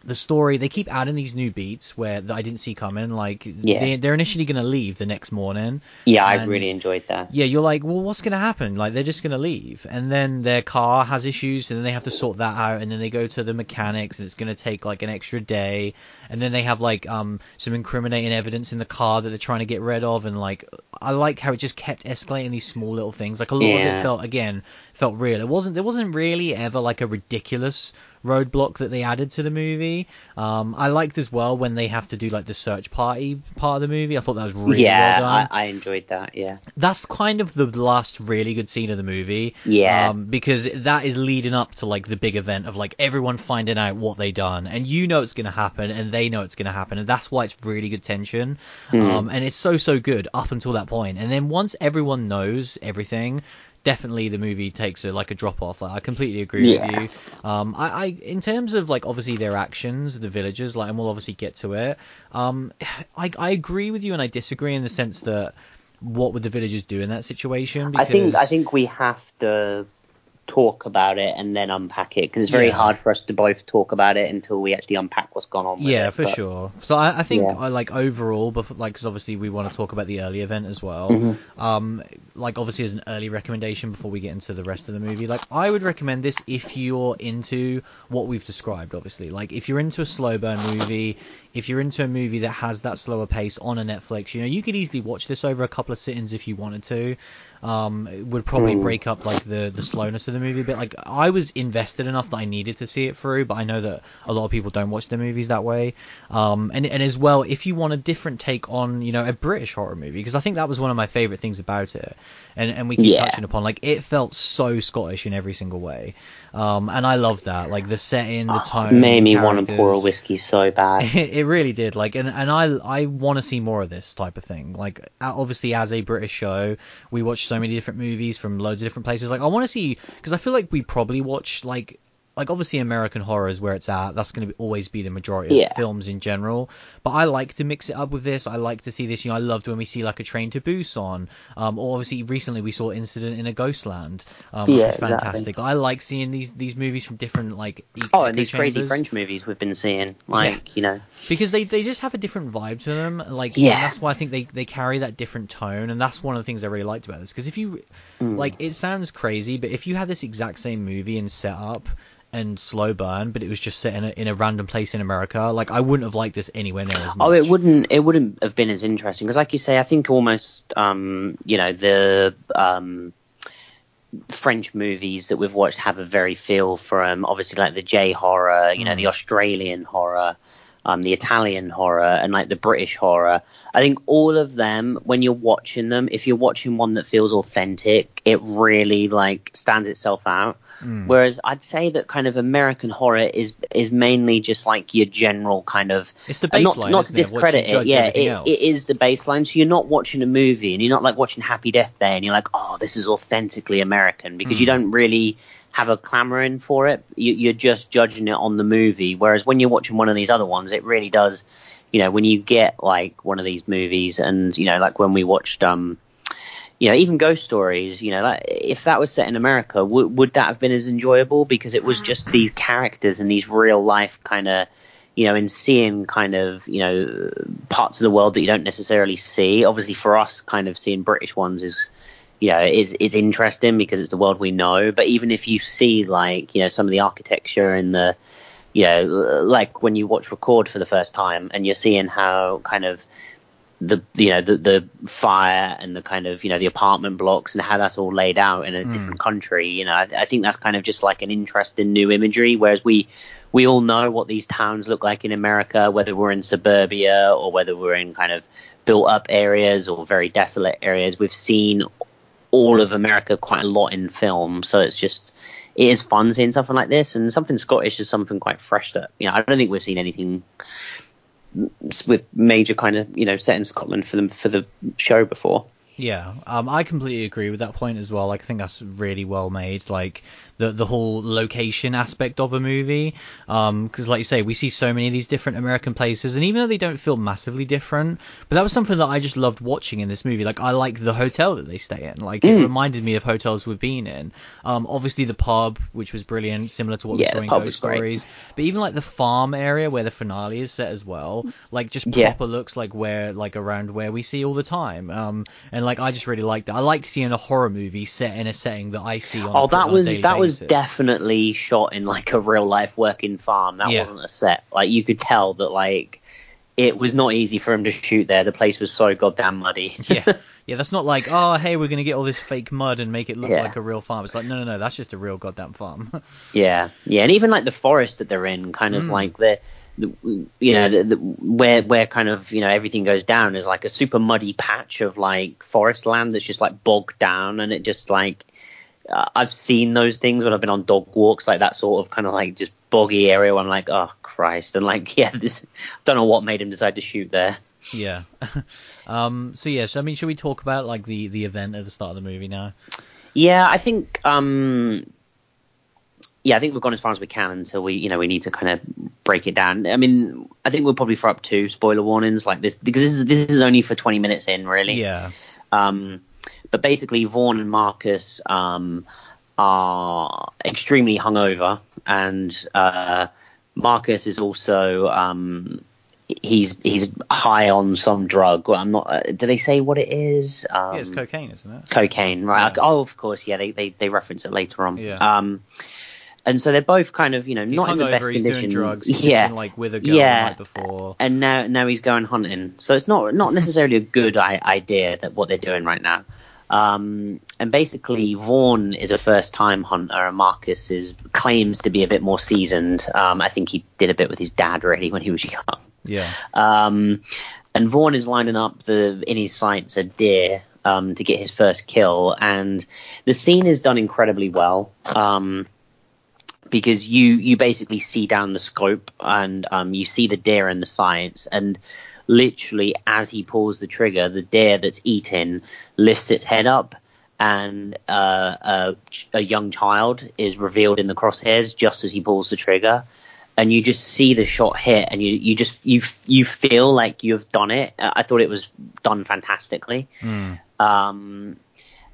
The story, they keep adding these new beats where that I didn't see coming. Like, yeah. they, they're initially going to leave the next morning. Yeah, I really enjoyed that. Yeah, you're like, well, what's going to happen? Like, they're just going to leave. And then their car has issues, and then they have to sort that out. And then they go to the mechanics, and it's going to take, like, an extra day. And then they have, like, um some incriminating evidence in the car that they're trying to get rid of. And, like, I like how it just kept escalating these small little things. Like, a lot yeah. of it felt, again, felt real. It wasn't, there wasn't really ever, like, a ridiculous roadblock that they added to the movie. um I liked as well when they have to do like the search party part of the movie. I thought that was really yeah well done. I, I enjoyed that. Yeah, that's kind of the last really good scene of the movie. Yeah, um because that is leading up to like the big event of like everyone finding out what they done, and you know it's going to happen, and they know it's going to happen, and that's why it's really good tension. mm. Um and it's so so good up until that point, and then once everyone knows everything, definitely the movie takes a like a drop off. Like I completely agree yeah. with you. Um, I, I in terms of like obviously their actions, the villagers, like, and we'll obviously get to it. Um, I I agree with you and I disagree in the sense that what would the villagers do in that situation? Because... I think I think we have to talk about it and then unpack it, because it's very yeah. hard for us to both talk about it until we actually unpack what's gone on with yeah it, for but, sure so I, I think yeah. I, like overall but like because obviously we want to talk about the early event as well. mm-hmm. Um like obviously as an early recommendation before we get into the rest of the movie, like I would recommend this if you're into what we've described. Obviously, like if you're into a slow burn movie, if you're into a movie that has that slower pace on a Netflix, you know, you could easily watch this over a couple of sit-ins if you wanted to. Um, it would probably mm. break up like the, the slowness of the movie a bit. Like I was invested enough that I needed to see it through, but I know that a lot of people don't watch their movies that way. Um, and, and as well, if you want a different take on, you know, a British horror movie, because I think that was one of my favourite things about it. And, and we keep yeah. touching upon, like it felt so Scottish in every single way. Um, and I loved that. Like the setting, the tone. Oh, made me want to pour a whiskey so bad. It, it really did. Like, and, and I, I want to see more of this type of thing. Like obviously as a British show, we watch so many different movies from loads of different places. Like I want to see, because I feel like we probably watch like like obviously American horror is where it's at. That's going to always be the majority of yeah. films in general, but I like to mix it up with this. I like to see this, you know. I loved when we see like A Train to Busan, um or obviously recently we saw Incident in a Ghostland, um which yeah, is fantastic. Exactly. I like seeing these these movies from different like e- oh and these chambers. Crazy French movies we've been seeing, like yeah. you know, because they they just have a different vibe to them, like yeah that's why I think they they carry that different tone, and that's one of the things I really liked about this. Because if you mm. like, it sounds crazy, but if you had this exact same movie and set up and slow burn, but it was just set in a, in a random place in America, like I wouldn't have liked this anywhere near as much. Oh, it wouldn't it wouldn't have been as interesting, because like you say, I think almost um you know the um French movies that we've watched have a very feel from obviously like the J horror, you know, mm. the Australian horror, um the Italian horror, and like the British horror. I think all of them, when you're watching them, if you're watching one that feels authentic, it really like stands itself out. Mm. Whereas I'd say that kind of American horror is is mainly just like your general kind of... It's the baseline, not, not to discredit it, yeah, it, it is the baseline. So you're not watching a movie and you're not like watching Happy Death Day and you're like, oh, this is authentically American, because mm. you don't really have a clamoring for it. You, you're just judging it on the movie. Whereas when you're watching one of these other ones, it really does... you know, when you get like one of these movies and, you know, like when we watched, um, you know, even Ghost Stories, you know, like if that was set in America, w- would that have been as enjoyable? Because it was just these characters and these real life kind of, you know, in seeing kind of, you know, parts of the world that you don't necessarily see. Obviously for us, kind of seeing British ones is, you know, it's, it's interesting because it's the world we know. But even if you see like, you know, some of the architecture and the, you know, like when you watch Record for the first time and you're seeing how kind of the, you know, the, the fire and the kind of, you know, the apartment blocks and how that's all laid out in a mm. different country, you know, I, I think that's kind of just like an interesting new imagery. Whereas we, we all know what these towns look like in America, whether we're in suburbia or whether we're in kind of built up areas or very desolate areas. We've seen all of America quite a lot in film. So it's just, it is fun seeing something like this, and something Scottish is something quite fresh that, you know, I don't think we've seen anything with major kind of, you know, set in Scotland for the, for the show before. Yeah, um, I completely agree with that point as well. Like, I think that's really well made, like the the whole location aspect of a movie, because um, like you say, we see so many of these different American places, and even though they don't feel massively different, but that was something that I just loved watching in this movie. Like, I like the hotel that they stay in, like mm. it reminded me of hotels we've been in. Um, obviously the pub, which was brilliant, similar to what yeah, we saw in Ghost Stories, but even like the farm area where the finale is set as well, like just yeah. proper looks like where, like around where we see all the time, um, and like I just really liked that. I liked seeing a horror movie set in a setting that I see on oh, a, that on was, a daily that basis. Was definitely shot in like a real life working farm. That yeah. wasn't a set. Like you could tell that like it was not easy for him to shoot there. The place was so goddamn muddy. yeah yeah that's not like, oh hey, we're gonna get all this fake mud and make it look yeah. like a real farm. It's like no no no that's just a real goddamn farm. yeah yeah and even like the forest that they're in, kind of mm. like the, the you yeah. know the, the, where where kind of, you know, everything goes down is like a super muddy patch of like forest land that's just like bogged down, and it just like Uh, I've seen those things when I've been on dog walks, like that sort of kind of like just boggy area where I'm like, oh Christ, and like yeah this don't know what made him decide to shoot there. Yeah. um so yeah so I mean, should we talk about like the the event at the start of the movie now? yeah I think um yeah I think we've gone as far as we can until we, you know, we need to kind of break it down. I mean, I think we'll probably throw up two spoiler warnings like this, because this is this is only for twenty minutes in, really. yeah um But basically, Vaughn and Marcus um, are extremely hungover, and uh, Marcus is also um, he's he's high on some drug. Well, I'm not. Uh, do they say what it is? Um, yeah, it's cocaine, isn't it? Cocaine, right? Yeah. Oh, of course. Yeah, they, they they reference it later on. Yeah. Um, and so they're both kind of, you know, he's not in the best over, condition. He's doing drugs. He's yeah. Been, like with a girl yeah. the night before. And now now he's going hunting. So it's not not necessarily a good I- idea that what they're doing right now. Um, and basically Vaughn is a first time hunter, and Marcus is claims to be a bit more seasoned. Um, I think he did a bit with his dad already when he was young. Yeah. Um, and Vaughn is lining up the, in his sights, a deer, um, to get his first kill. And the scene is done incredibly well. Um, because you, you basically see down the scope, and, um, you see the deer in the sights, and literally as he pulls the trigger, the deer that's eaten lifts its head up, and uh, a, a young child is revealed in the crosshairs just as he pulls the trigger, and you just see the shot hit, and you you just you you feel like you've done it. I thought it was done fantastically. mm. um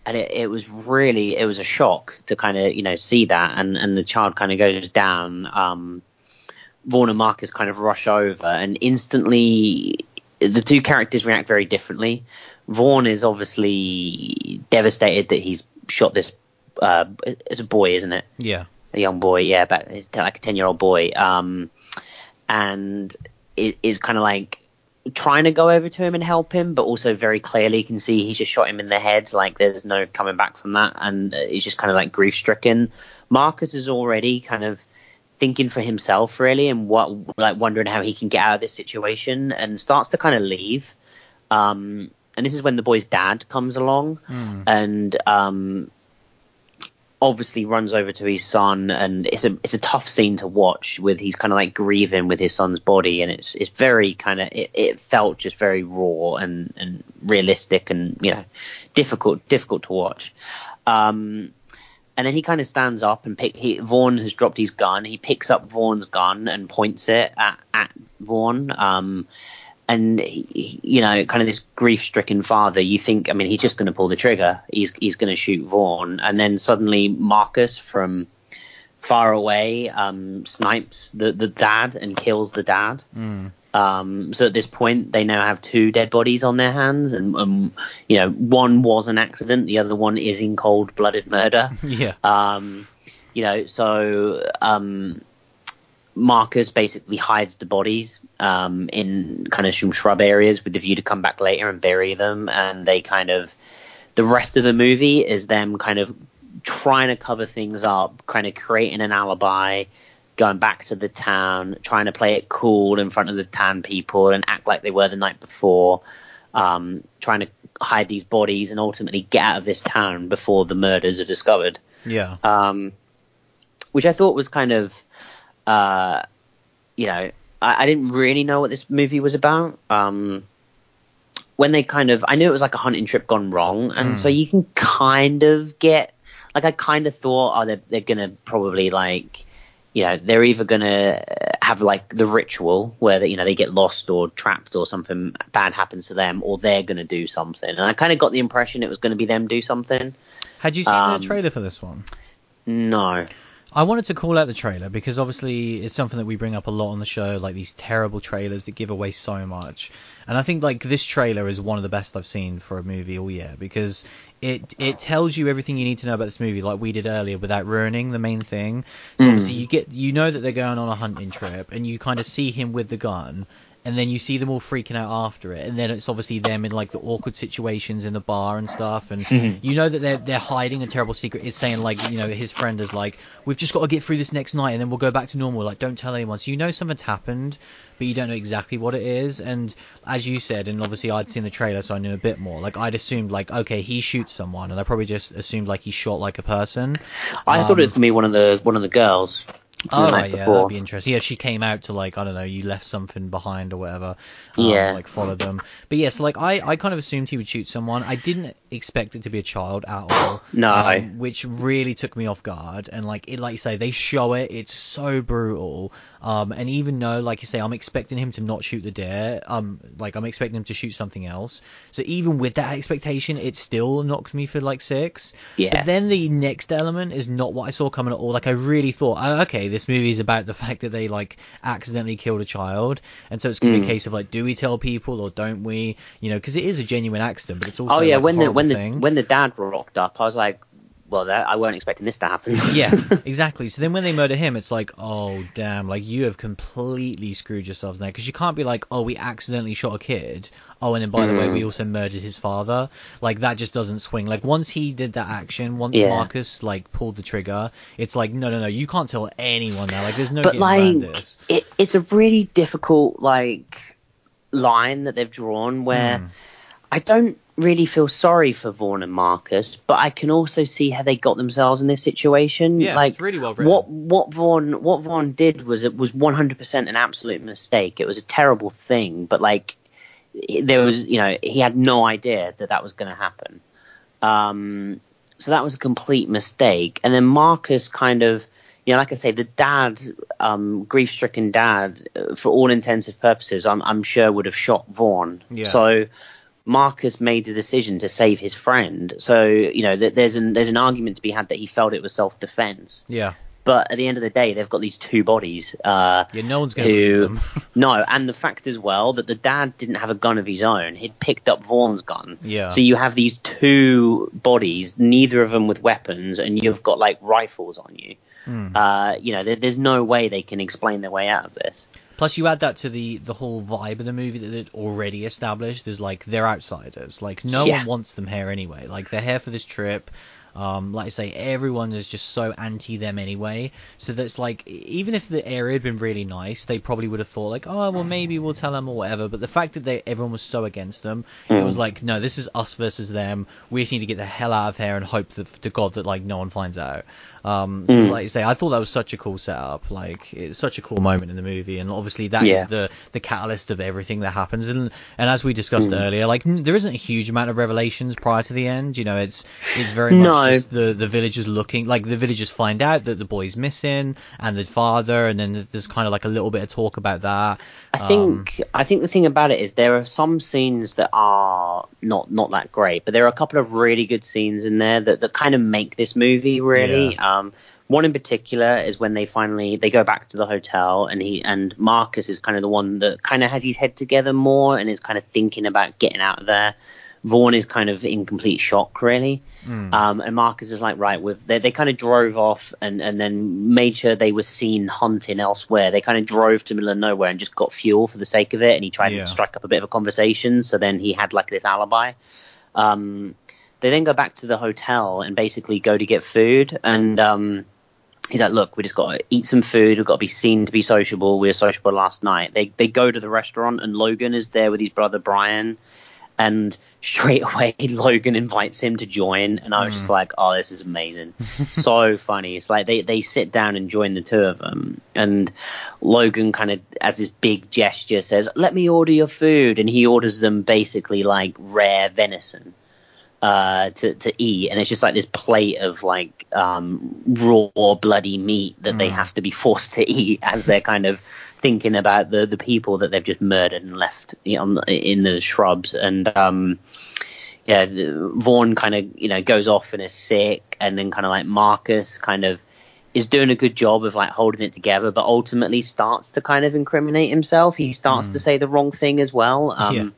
and it, it was really it was a shock to kind of, you know, see that, and and the child kind of goes down. um Vaughn and Marcus kind of rush over, and instantly the two characters react very differently. Vaughn is obviously devastated that he's shot this uh, it's a boy, isn't it? Yeah, a young boy. Yeah, about like a ten-year-old boy. Um, and it is kind of like trying to go over to him and help him, but also very clearly can see he's just shot him in the head. Like there's no coming back from that, and he's just kind of like grief-stricken. Marcus is already kind of thinking for himself, really, and what like wondering how he can get out of this situation, and starts to kind of leave. Um, and this is when the boy's dad comes along, mm. and um, obviously runs over to his son, and it's a it's a tough scene to watch, with he's kind of like grieving with his son's body, and it's it's very kind of it, it felt just very raw and and realistic, and you know, difficult difficult to watch. Um, And then he kind of stands up and pick. He, Vaughn has dropped his gun. He picks up Vaughn's gun and points it at, at Vaughn. Um, And, you know, kind of this grief-stricken father, you think, I mean, he's just going to pull the trigger. He's he's going to shoot Vaughn. And then suddenly Marcus from far away um, snipes the, the dad and kills the dad. Mm. Um, so at this point, they now have two dead bodies on their hands. And, um, you know, one was an accident. The other one is in cold-blooded murder. Yeah. Um, you know, so... Um, Marcus basically hides the bodies um, in kind of some shrub areas with the view to come back later and bury them. And they kind of, the rest of the movie is them kind of trying to cover things up, kind of creating an alibi, going back to the town, trying to play it cool in front of the town people and act like they were the night before, um, trying to hide these bodies and ultimately get out of this town before the murders are discovered. Yeah. Um, which I thought was kind of, Uh, you know, I, I didn't really know what this movie was about. Um, when they kind of, I knew it was like a hunting trip gone wrong, and mm. so you can kind of get, like, I kind of thought, oh, they're, they're gonna probably like, you know, they're either gonna have like the ritual where they, you know, they get lost or trapped or something bad happens to them, or they're gonna do something. And I kind of got the impression it was gonna be them do something. Had you seen um, the trailer for this one? No. I wanted to call out the trailer because obviously it's something that we bring up a lot on the show, like these terrible trailers that give away so much. And I think like this trailer is one of the best I've seen for a movie all year because it it tells you everything you need to know about this movie, like we did earlier, without ruining the main thing. So mm. obviously you get you know that they're going on a hunting trip, and you kind of see him with the gun. And then you see them all freaking out after it. And then it's obviously them in like the awkward situations in the bar and stuff. And mm-hmm. you know that they're, they're hiding a terrible secret. It's saying like, you know, his friend is like, we've just got to get through this next night and then we'll go back to normal. Like, don't tell anyone. So you know something's happened, but you don't know exactly what it is. And as you said, and obviously I'd seen the trailer, so I knew a bit more. Like I'd assumed like, okay, he shoots someone. And I probably just assumed like he shot like a person. I um, thought it was going to be one of the, one of the girls. Oh right, yeah, that'd be interesting. Yeah, she came out to like, I don't know, you left something behind or whatever. Um, yeah, like follow them. But yeah, so like I, I kind of assumed he would shoot someone. I didn't expect it to be a child at all. No, um, which really took me off guard. And like it, like you say, they show it. It's so brutal. Um, and even though, like you say, I'm expecting him to not shoot the deer. Um, like I'm expecting him to shoot something else. So even with that expectation, it still knocked me for like six. Yeah. But then the next element is not what I saw coming at all. Like I really thought, oh, okay. This movie is about the fact that they like accidentally killed a child, and so it's gonna mm. be a case of like, do we tell people or don't we? You know, because it is a genuine accident, but it's also oh yeah, like, when the when thing. the when the dad rocked up, I was like, well, that, I weren't expecting this to happen. Yeah, exactly. So then when they murder him, it's like, oh damn, like you have completely screwed yourselves now, because you can't be like, oh, we accidentally shot a kid. Oh, and then by the mm. way, we also murdered his father. Like that just doesn't swing. Like once he did that action, once yeah. Marcus like pulled the trigger, it's like no, no, no, you can't tell anyone now. Like there's no. But getting like, around this. It, it's a really difficult like line that they've drawn where mm. I don't really feel sorry for Vaughn and Marcus, but I can also see how they got themselves in this situation. Yeah, like, it's really well written. What what Vaughn what Vaughn did was it was one hundred percent an absolute mistake. It was a terrible thing, but like. There was, you know, he had no idea that that was going to happen. Um, so that was a complete mistake. And then Marcus kind of, you know, like I say, the dad, um, grief-stricken dad, for all intents and purposes, I'm, I'm sure would have shot Vaughn. Yeah. So Marcus made the decision to save his friend. So, you know, th- there's an there's an argument to be had that he felt it was self-defense. Yeah. But at the end of the day, they've got these two bodies. Uh, yeah, no one's going to believe them. No, and the fact as well that the dad didn't have a gun of his own. He'd picked up Vaughn's gun. Yeah. So you have these two bodies, neither of them with weapons, and you've got, like, rifles on you. Mm. Uh, you know, there, there's no way they can explain their way out of this. Plus, you add that to the, the whole vibe of the movie that they'd already established. There's, like, they're outsiders. Like, no yeah. one wants them here anyway. Like, they're here for this trip. Um, like I say, everyone is just so anti them anyway. So that's like, even if the area had been really nice, they probably would have thought like, oh, well, maybe we'll tell them or whatever. But the fact that they everyone was so against them, mm. it was like, no, this is us versus them. We just need to get the hell out of here and hope that, to God that like no one finds out. Um, so mm. like you say, I thought that was such a cool setup. Like it's such a cool moment in the movie, and obviously that yeah. is the the catalyst of everything that happens. And and as we discussed mm. earlier, like there isn't a huge amount of revelations prior to the end. You know, it's it's very much. No. no. just the, the villagers looking, like the villagers find out that the boy's missing and the father, and then there's kind of like a little bit of talk about that. I um, think I think the thing about it is there are some scenes that are not not that great, but there are a couple of really good scenes in there that, that kind of make this movie really. Yeah. Um, one in particular is when they finally they go back to the hotel, and he and Marcus is kind of the one that kind of has his head together more and is kind of thinking about getting out of there. Vaughn is kind of in complete shock, really. Mm. Um, and Marcus is like, right, with they, they kind of drove off and, and then made sure they were seen hunting elsewhere. They kind of drove to the middle of nowhere and just got fuel for the sake of it. And he tried yeah. to strike up a bit of a conversation. So then he had like this alibi. Um, they then go back to the hotel and basically go to get food. And um, he's like, look, we just got to eat some food. We've got to be seen to be sociable. We were sociable last night. They, they go to the restaurant and Logan is there with his brother, Brian. And straight away, Logan invites him to join. And I was mm. just like, oh, this is amazing. So funny. It's like they, they sit down and join the two of them. And Logan kind of, as this big gesture, says, let me order your food. And he orders them basically like rare venison uh, to, to eat. And it's just like this plate of like um, raw, bloody meat that mm. they have to be forced to eat as they're kind of thinking about the the people that they've just murdered and left, you know, in the shrubs. And um yeah Vaughn kind of, you know, goes off and is sick, and then kind of like Marcus kind of is doing a good job of like holding it together, but ultimately starts to kind of incriminate himself. He starts mm. to say the wrong thing as well. um yeah.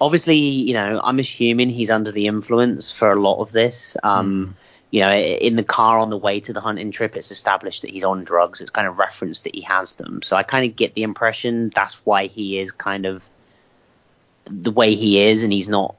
Obviously, you know, I'm assuming he's under the influence for a lot of this. um mm. You know, in the car on the way to the hunting trip, it's established that he's on drugs. It's kind of referenced that he has them. So I kind of get the impression that's why he is kind of the way he is, and he's not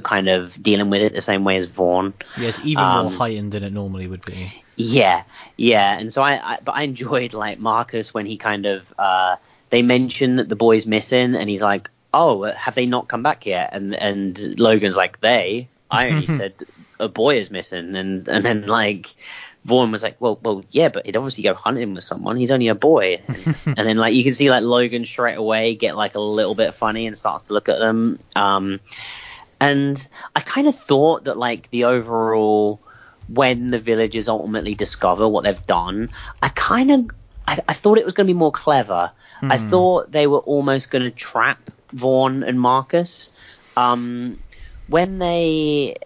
kind of dealing with it the same way as Vaughn. Yes, even um, more heightened than it normally would be. Yeah, yeah. And so I, I but I enjoyed, like, Marcus when he kind of, uh, they mention that the boy's missing, and he's like, oh, have they not come back yet? And, and Logan's like, they? I only said a boy is missing, and and then like Vaughn was like, well, well, yeah, but he'd obviously go hunting with someone. He's only a boy, and, and then like you can see like Logan straight away get like a little bit funny and starts to look at them. Um, and I kind of thought that like the overall when the villagers ultimately discover what they've done, I kind of I, I thought it was going to be more clever. Mm. I thought they were almost going to trap Vaughn and Marcus. Um. When they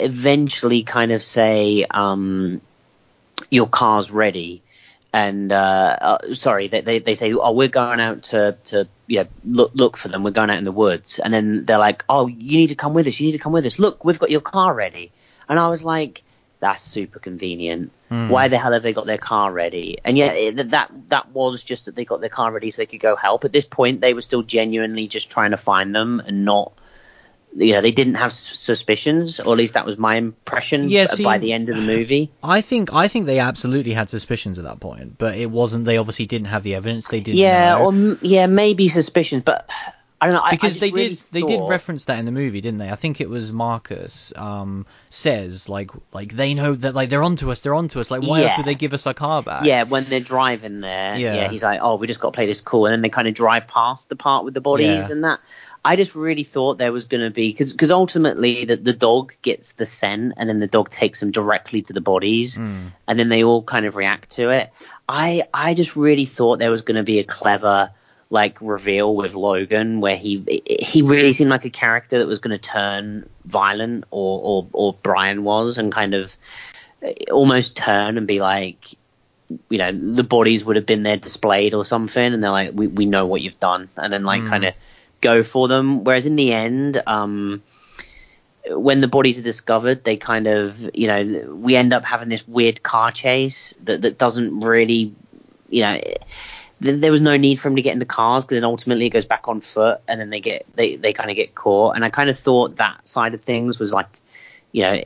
eventually kind of say, um, your car's ready, and, uh, uh sorry, they, they, they say, oh, we're going out to, to, you know, look, look for them. We're going out in the woods. And then they're like, oh, you need to come with us. You need to come with us. Look, we've got your car ready. And I was like, that's super convenient. Mm. Why the hell have they got their car ready? And yet it, that, that was just that they got their car ready so they could go help. At this point, they were still genuinely just trying to find them and not, you know, they didn't have suspicions, or at least that was my impression. Yeah, see, by the end of the movie, I think I think they absolutely had suspicions at that point, but it wasn't. They obviously didn't have the evidence. They didn't. Yeah, know. or yeah, maybe suspicions, but I don't know. Because I, I they really did thought... they did reference that in the movie, didn't they? I think it was Marcus um, says like like they know that like they're onto us, they're onto us. Like why yeah. else would they give us our car back? Yeah, when they're driving there, yeah, yeah he's like, oh, we just got to play this cool, and then they kind of drive past the part with the bodies yeah. and that. I just really thought there was going to be, because ultimately the, the dog gets the scent, and then the dog takes them directly to the bodies, mm. and then they all kind of react to it. I I just really thought there was going to be a clever like reveal with Logan where he he really seemed like a character that was going to turn violent, or, or or Brian was, and kind of almost turn and be like, you know, the bodies would have been there displayed or something, and they're like, we we know what you've done, and then like mm. kind of go for them. Whereas in the end, um when the bodies are discovered, they kind of, you know, we end up having this weird car chase that, that doesn't really, you know, there was no need for him to get into cars, because then ultimately it goes back on foot, and then they get they they kind of get caught. And I kind of thought that side of things was like, you know,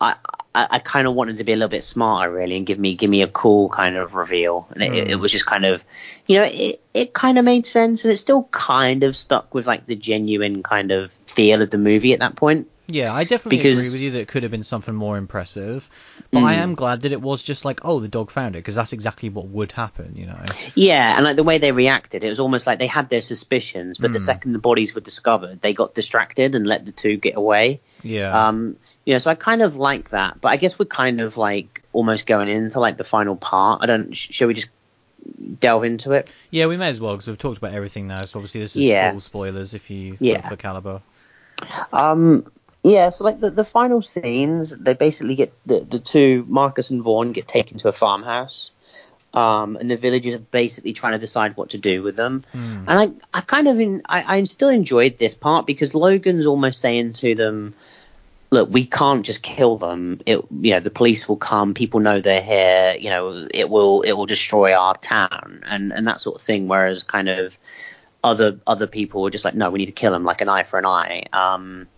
I I, I kind of wanted to be a little bit smarter, really, and give me give me a cool kind of reveal. And it, mm. it was just kind of, you know, it, it kind of made sense, and it still kind of stuck with like the genuine kind of feel of the movie at that point. Yeah, I definitely because, agree with you that it could have been something more impressive, but mm. I am glad that it was just like, oh, the dog found it, because that's exactly what would happen, you know. Yeah, and like the way they reacted, it was almost like they had their suspicions, but mm. the second the bodies were discovered, they got distracted and let the two get away. Yeah. Um, yeah, so I kind of like that. But I guess we're kind of like almost going into like the final part. I don't, sh- shall we just delve into it? Yeah, we may as well, because we've talked about everything now. So obviously this is yeah. full spoilers if you yeah. look for Calibre. Um, yeah, so like the, the final scenes, they basically get the, the two, Marcus and Vaughn, get taken to a farmhouse. Um, and the villagers are basically trying to decide what to do with them. Mm. And I, I kind of, in, I, I still enjoyed this part because Logan's almost saying to them, look, we can't just kill them. It, you know, the police will come. People know they're here. You know, it will, it will destroy our town and, and that sort of thing. Whereas kind of other, other people were just like, no, we need to kill them, like an eye for an eye. Um,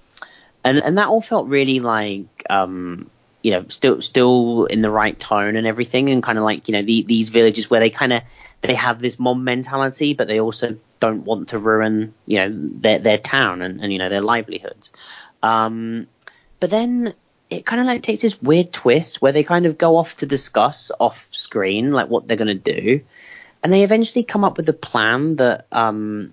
and, and that all felt really like, um, you know, still still in the right tone and everything, and kind of like, you know, the, these villages where they kind of, they have this mob mentality, but they also don't want to ruin, you know, their their town and, and you know, their livelihoods. Um, but then it kind of like takes this weird twist where they kind of go off to discuss off screen, like what they're going to do. And they eventually come up with a plan that um,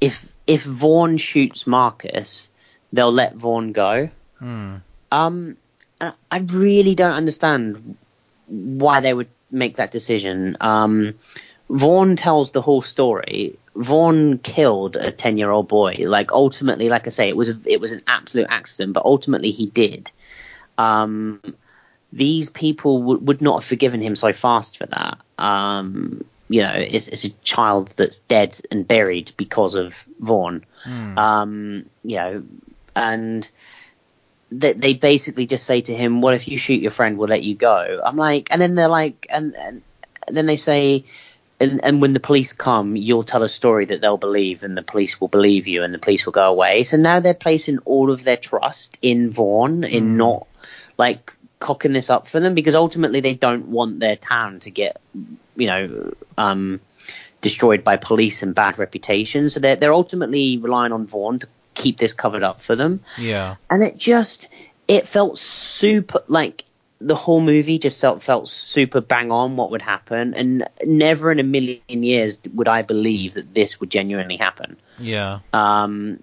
if, if Vaughn shoots Marcus, they'll let Vaughn go. Mm. Um. I really don't understand why they would make that decision. Um, Vaughn tells the whole story. Vaughn killed a ten-year-old boy. Like ultimately, like I say, it was a, it was an absolute accident, but ultimately he did. Um, these people w- would not have forgiven him so fast for that. Um, you know, it's, it's a child that's dead and buried because of Vaughn. Mm. Um, you know, and. That they basically just say to him, well, if you shoot your friend, we'll let you go. I'm like, and then they're like, and, and then they say, and, and when the police come, you'll tell a story that they'll believe, and the police will believe you, and the police will go away. So now they're placing all of their trust in Vaughn, in mm. not like cocking this up for them, because ultimately they don't want their town to get, you know, um, destroyed by police and bad reputation. So they're, they're ultimately relying on Vaughn to keep this covered up for them. Yeah. And it just, it felt super, like the whole movie just felt, felt super bang on what would happen, and never in a million years would I believe that this would genuinely happen. Yeah. Um,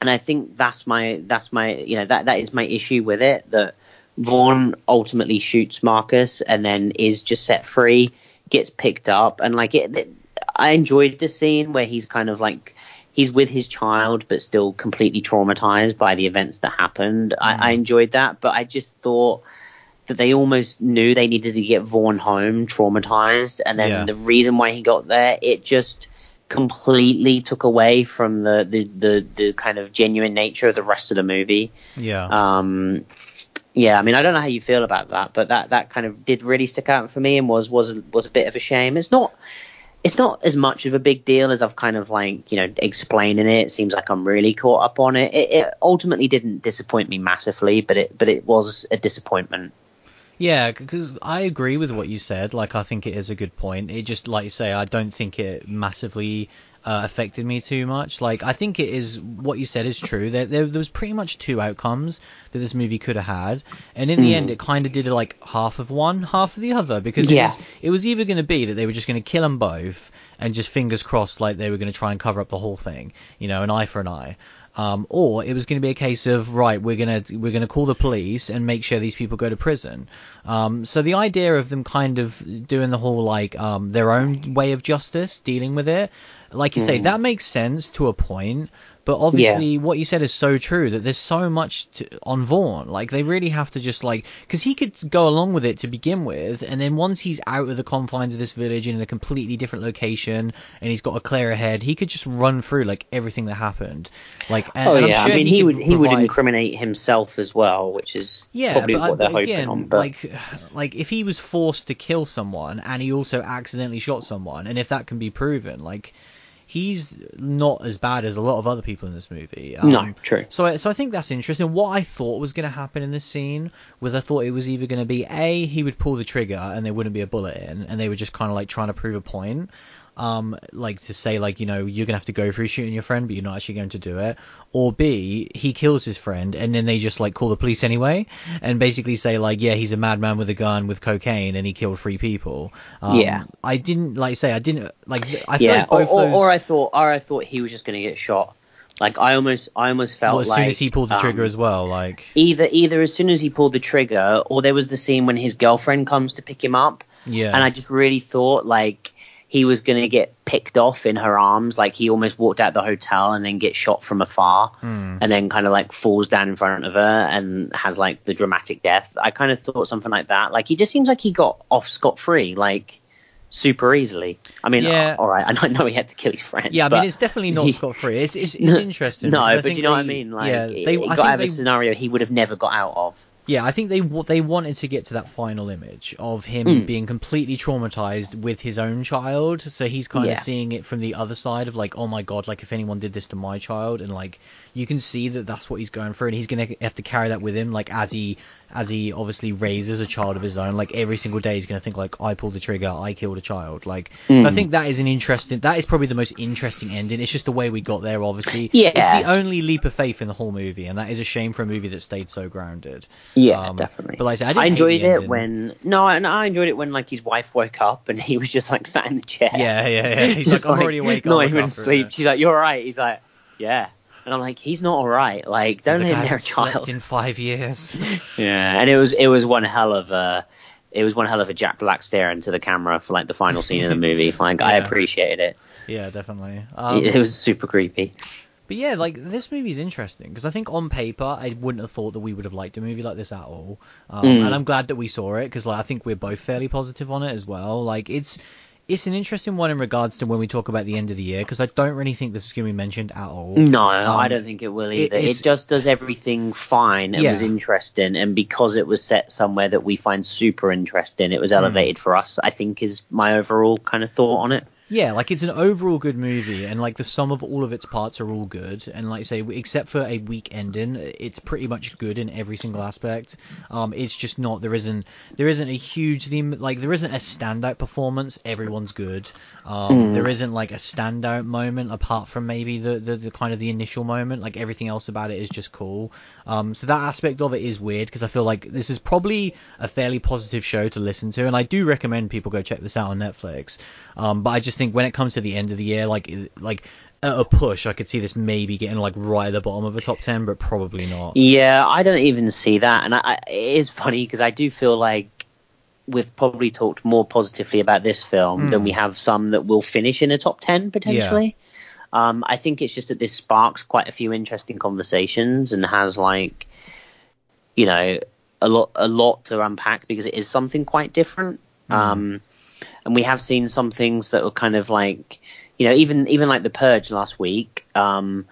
and I think that's my, that's my, you know, that, that is my issue with it, that Vaughn ultimately shoots Marcus and then is just set free, gets picked up. And like it, it I enjoyed the scene where he's kind of like, he's with his child, but still completely traumatized by the events that happened. Mm. I, I enjoyed that, but I just thought that they almost knew they needed to get Vaughn home traumatized. And then yeah. the reason why he got there, it just completely took away from the, the, the, the kind of genuine nature of the rest of the movie. Yeah. Um, yeah. I mean, I don't know how you feel about that, but that, that kind of did really stick out for me and was, was, was a bit of a shame. It's not, It's not as much of a big deal as I've kind of like, you know, explaining it. It seems like I'm really caught up on it. It, it ultimately didn't disappoint me massively, but it but it was a disappointment. Yeah, because I agree with what you said. Like, I think it is a good point. It just, like you say, I don't think it massively uh, affected me too much. Like, I think it is, what you said is true. There, there, there was pretty much two outcomes that this movie could have had. And in mm. the end, it kind of did like half of one, half of the other. Because yeah. it was, it was either going to be that they were just going to kill them both and just fingers crossed, like they were going to try and cover up the whole thing. You know, an eye for an eye. Um, or it was going to be a case of, right, we're going to we're going to call the police and make sure these people go to prison. Um, so the idea of them kind of doing the whole, like, um, their own way of justice, dealing with it, like you mm. say, that makes sense to a point. But obviously yeah. what you said is so true, that there's so much to, on Vaughn. Like, they really have to just, like... Because he could go along with it to begin with, and then once he's out of the confines of this village in a completely different location, and he's got a clearer head, he could just run through, like, everything that happened. Like, and, oh, and yeah. I'm sure I mean, he, he would provide... he would incriminate himself as well, which is yeah, probably but, what but they're again, hoping on. But... Like, like, if he was forced to kill someone, and he also accidentally shot someone, and if that can be proven, like... He's not as bad as a lot of other people in this movie. Um, no, true. So, so I think that's interesting. What I thought was going to happen in this scene was I thought it was either going to be, A, he would pull the trigger and there wouldn't be a bullet in, and they were just kind of like trying to prove a point. Um, like to say, like, you know, you're going to have to go through shooting your friend, but you're not actually going to do it. Or B, he kills his friend and then they just like call the police anyway and basically say like, yeah, he's a madman with a gun with cocaine and he killed three people. Um, yeah. I didn't like say, I didn't like, I yeah. thought both or, or, those... or I thought, or I thought he was just going to get shot. Like I almost, I almost felt well, as like as soon as he pulled the um, trigger as well, like either, either as soon as he pulled the trigger, or there was the scene when his girlfriend comes to pick him up, yeah. And I just really thought like he was gonna get picked off in her arms, like he almost walked out the hotel and then get shot from afar, mm. and then kind of like falls down in front of her and has like the dramatic death. I kind of thought something like that. Like he just seems like he got off scot free, like. Super easily. I mean, yeah. all right. I know he had to kill his friend. Yeah, I mean, it's definitely not scot free. It's it's, it's interesting. No, but you know they, what I mean. Like, yeah, they, he got out of they, a scenario he would have never got out of. Yeah, I think they they wanted to get to that final image of him mm. being completely traumatized with his own child. So he's kind yeah. of seeing it from the other side of like, oh my god, like if anyone did this to my child, and like you can see that that's what he's going through, and he's gonna have to carry that with him, like as he. As he obviously raises a child of his own, like every single day he's going to think like, I pulled the trigger, I killed a child. Like, mm. so I think that is an interesting, that is probably the most interesting ending. It's just the way we got there, obviously. Yeah. It's the only leap of faith in the whole movie, and that is a shame for a movie that stayed so grounded. Yeah, um, definitely. But like I said, I, didn't I enjoyed it ending. when no, and I enjoyed it when like his wife woke up and he was just like sat in the chair. Yeah, yeah, yeah. He's like, I'm like, already awake. No, he wouldn't sleep. She's like, you're all right. He's like, yeah. And I'm like, he's not all right. Like, don't leave their child. Slept in five years. Yeah, and it was it was one hell of a it was one hell of a Jack Black stare into the camera for like the final scene of the movie. Like, yeah. I appreciated it. Yeah, definitely. Um, it, it was super creepy. But yeah, like this movie is interesting because I think on paper I wouldn't have thought that we would have liked a movie like this at all. Um, mm. And I'm glad that we saw it because like I think we're both fairly positive on it as well. Like, it's. It's an interesting one in regards to when we talk about the end of the year, because I don't really think this is going to be mentioned at all. No, um, I don't think it will either. It, it just does everything fine. It yeah. was interesting, and because it was set somewhere that we find super interesting, it was elevated mm. for us, I think, is my overall kind of thought on it. Yeah, like it's an overall good movie, and like the sum of all of its parts are all good, and like I say, except for a weak ending, it's pretty much good in every single aspect. Um, it's just not there isn't there isn't a huge theme, like there isn't a standout performance. Everyone's good. Um, mm. there isn't like a standout moment apart from maybe the, the the kind of the initial moment. Like everything else about it is just cool. Um, so that aspect of it is weird because I feel like this is probably a fairly positive show to listen to, and I do recommend people go check this out on Netflix. Um, but I just think when it comes to the end of the year, like like at a push, I could see this maybe getting like right at the bottom of a top ten, but probably not. Yeah, I don't even see that, and I, I, it is funny because I do feel like we've probably talked more positively about this film mm. than we have some that will finish in a top ten potentially. Yeah. Um, I think it's just that this sparks quite a few interesting conversations and has like, you know, a lot a lot to unpack because it is something quite different. Mm. Um, and we have seen some things that were kind of like, you know, even even like The Purge last week. Um,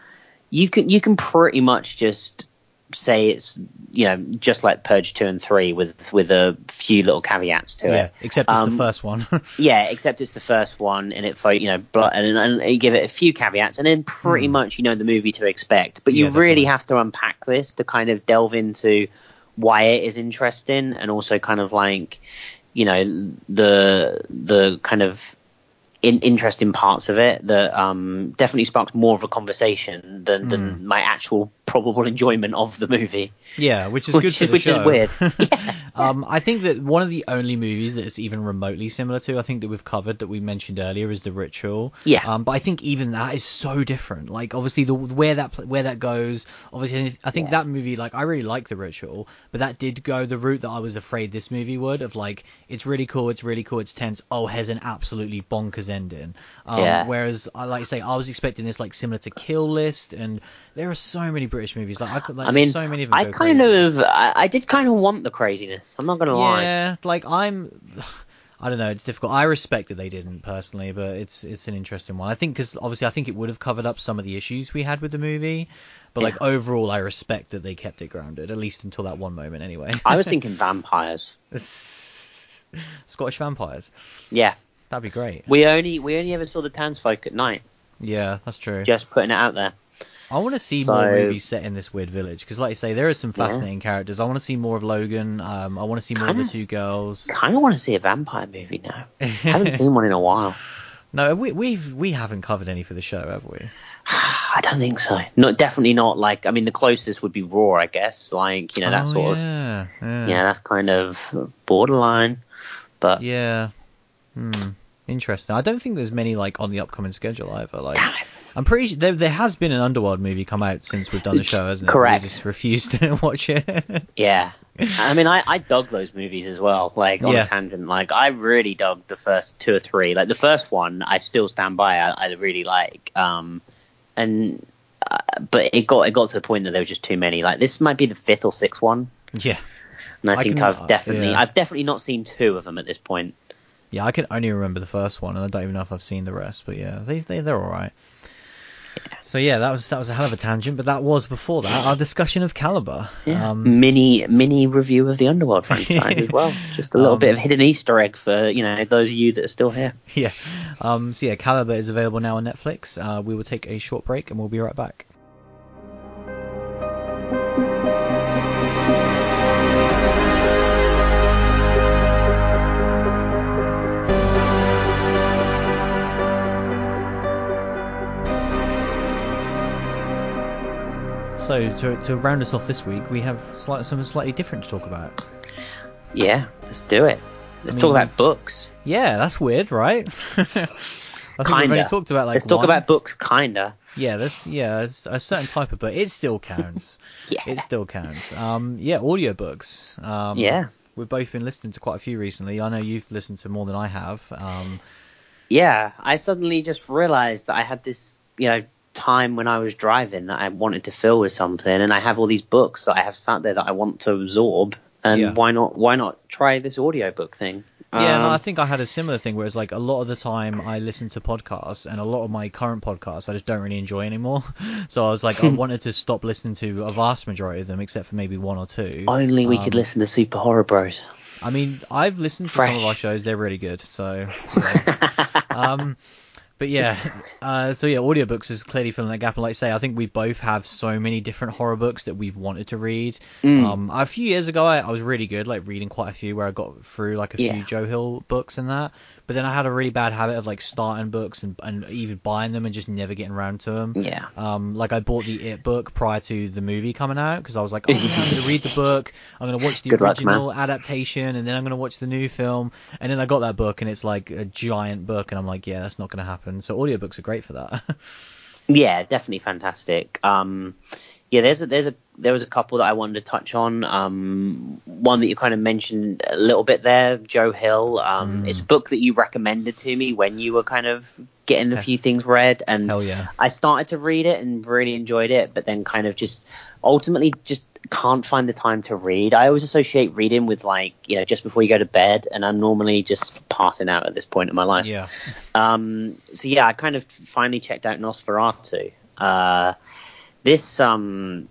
you can you can pretty much just say it's, you know, just like Purge two and three with with a few little caveats to yeah, it. Yeah, except it's um, the first one. yeah, except it's the first one, and it you know and, and you give it a few caveats, and then pretty mm. much you know the movie to expect. But you yeah, really definitely. have to unpack this to kind of delve into why it is interesting, and also kind of like, you know, the the kind of in, interesting parts of it that um, definitely sparked more of a conversation than, mm. than my actual probable enjoyment of the movie. Yeah, which is which, good for the which show. Which is weird. yeah. um, I think that one of the only movies that it's even remotely similar to, I think that we've covered, that we mentioned earlier, is The Ritual. Yeah. Um, but I think even that is so different. Like, obviously, the where that where that goes, obviously, I think yeah. that movie, like, I really like The Ritual, but that did go the route that I was afraid this movie would, of like, it's really cool, it's really cool, it's tense, oh, has an absolutely bonkers ending. Um, yeah. Whereas, I like I say, I was expecting this like similar to Kill List, and there are so many British movies. Like I could, like I mean, so many of them. I kind crazy. of, I, I did kind of want the craziness. I'm not gonna yeah, lie. Yeah, like I'm. I don't know. It's difficult. I respect that they didn't personally, but it's it's an interesting one. I think because obviously I think it would have covered up some of the issues we had with the movie. But yeah. like overall, I respect that they kept it grounded, at least until that one moment. Anyway, I was thinking vampires, Scottish vampires. Yeah. That'd be great. We only we only ever saw the townsfolk at night. Yeah, that's true. Just putting it out there. I want to see so, more movies set in this weird village because, like you say, there are some fascinating yeah. characters. I want to see more of Logan. Um, I want to see kinda, more of the two girls. Kind of want to see a vampire movie now. I haven't seen one in a while. No, we we've we haven't covered any for the show, have we? I don't think so. Not definitely not. Like, I mean, the closest would be Raw, I guess. Like, you know, that oh, sort yeah, of yeah. yeah, that's kind of borderline, but yeah. Hmm, interesting. I don't think there's many like on the upcoming schedule either. Like, I'm pretty sure there, there has been an Underworld movie come out since we've done the show, hasn't it? Correct. We just refused to watch it. Yeah. I mean, I, I dug those movies as well, like, on yeah. a tangent. Like, I really dug the first two or three. Like, the first one, I still stand by. I, I really like. Um, and uh, But it got it got to the point that there were just too many. Like, this might be the fifth or sixth one. Yeah. And I, I think can, I've definitely yeah. I've definitely not seen two of them at this point. Yeah, I can only remember the first one, and I don't even know if I've seen the rest. But yeah, they, they they're all right. Yeah. So yeah, that was that was a hell of a tangent, but that was before that our discussion of Calibre. Yeah. Um, mini mini review of the Underworld franchise as well. Just a little um, bit of hidden Easter egg for, you know, those of you that are still here. Yeah. Um. So yeah, Calibre is available now on Netflix. Uh, we will take a short break, and we'll be right back. So to to round us off this week, we have slight, something slightly different to talk about. Yeah, let's do it. Let's I mean, talk about books. Yeah, that's weird, right? I think kinda. We've already talked about like. Let's talk one. about books, kinda. Yeah, that's yeah, it's a certain type of book. It still counts. yeah. It still counts. Um, yeah, audiobooks. Um, yeah. We've both been listening to quite a few recently. I know you've listened to more than I have. Um, yeah, I suddenly just realised that I had this, you know. time when I was driving that I wanted to fill with something, and I have all these books that I have sat there that I want to absorb, and yeah. why not why not try this audiobook thing? Yeah, um, no, I think I had a similar thing where it's like a lot of the time I listen to podcasts, and a lot of my current podcasts I just don't really enjoy anymore. So I was like, I wanted to stop listening to a vast majority of them, except for maybe one or two. Only we um, could listen to Super Horror Bros. I mean, I've listened to Fresh. some of our shows; they're really good. So, so um. But yeah, uh, so yeah, audiobooks is clearly filling that gap. And like I say, I think we both have so many different horror books that we've wanted to read. Mm. Um, a few years ago, I, I was really good, like reading quite a few where I got through like a yeah. few Joe Hill books and that. But then I had a really bad habit of like starting books and, and even buying them and just never getting around to them. Yeah. Um, like I bought the It book prior to the movie coming out because I was like, oh, yeah, I'm going to read the book. I'm going to watch the good original luck, adaptation, and then I'm going to watch the new film. And then I got that book, and it's like a giant book, and I'm like, yeah, that's not going to happen. So audiobooks are great for that. Yeah, definitely fantastic. Um, yeah, there's a, there's a there was a couple that I wanted to touch on. Um, one that you kind of mentioned a little bit there, Joe Hill. Um, mm. It's a book that you recommended to me when you were kind of getting a few things read, and Hell yeah. I started to read it and really enjoyed it, but then kind of just ultimately just can't find the time to read. I always associate reading with like, you know, just before you go to bed, and I'm normally just passing out at this point in my life. Yeah. Um, so yeah, I kind of finally checked out Nosferatu. Uh, this um,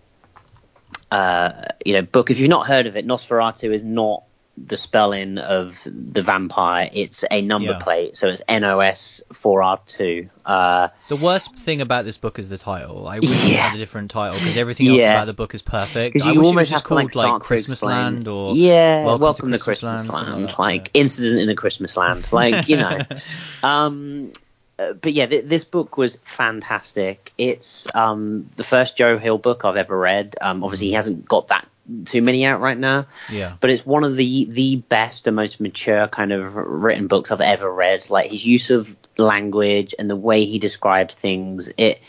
uh, you know, book, if you've not heard of it, Nosferatu is not the spelling of the vampire, it's a number yeah. plate, so it's N O S four R two. Uh the worst thing about this book is the title. I wish yeah. it had a different title, because everything else yeah. about the book is perfect. I wish it was just called to, like, like Christmas Land, or yeah welcome, welcome to Christmas, to Christmas Land, land like, like yeah. incident in the Christmas Land, like, you know. um Uh, but yeah, th- this book was fantastic. It's um, the first Joe Hill book I've ever read. Um, obviously, he hasn't got that too many out right now. Yeah. But it's one of the the best and most mature kind of written books I've ever read. Like, his use of language and the way he describes things, it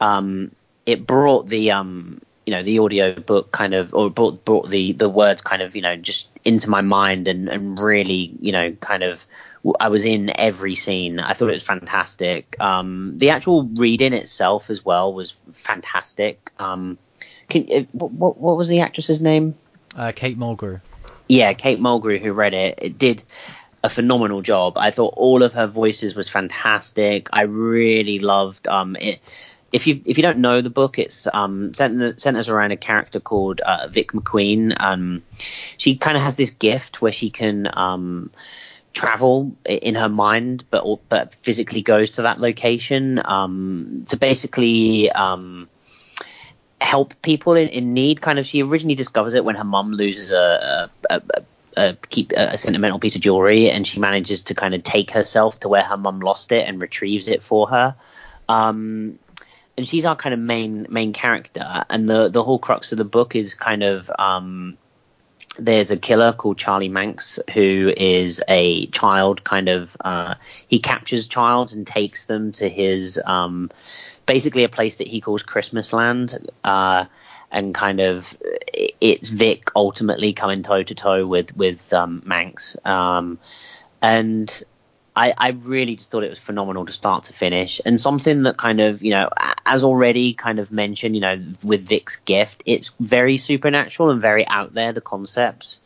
um, it brought the um, you know, the audio book kind of, or brought brought the the words kind of, you know, just into my mind, and and really, you know, kind of. I was in every scene. I thought it was fantastic. Um, the actual reading itself as well was fantastic. Um, can, uh, what, what was the actress's name? Uh, Kate Mulgrew. Yeah, Kate Mulgrew, who read it. It did a phenomenal job. I thought all of her voices was fantastic. I really loved um, it. If you if you don't know the book, it's um, centers around a character called uh, Vic McQueen. Um, she kind of has this gift where she can... Um, travel in her mind, but but physically goes to that location um to basically um help people in, in need. Kind of, she originally discovers it when her mum loses a, a, a, a keep a, a sentimental piece of jewelry, and she manages to kind of take herself to where her mum lost it and retrieves it for her. Um and she's our kind of main main character, and the the whole crux of the book is kind of um there's a killer called Charlie Manx, who is a child kind of, uh, he captures child and takes them to his, um, basically a place that he calls Christmas Land, uh, and kind of it's Vic ultimately coming toe to toe with with um, Manx, um, and I, I really just thought it was phenomenal to start to finish, and something that kind of, you know, as already kind of mentioned, you know, with Vic's gift, it's very supernatural and very out there, the concepts.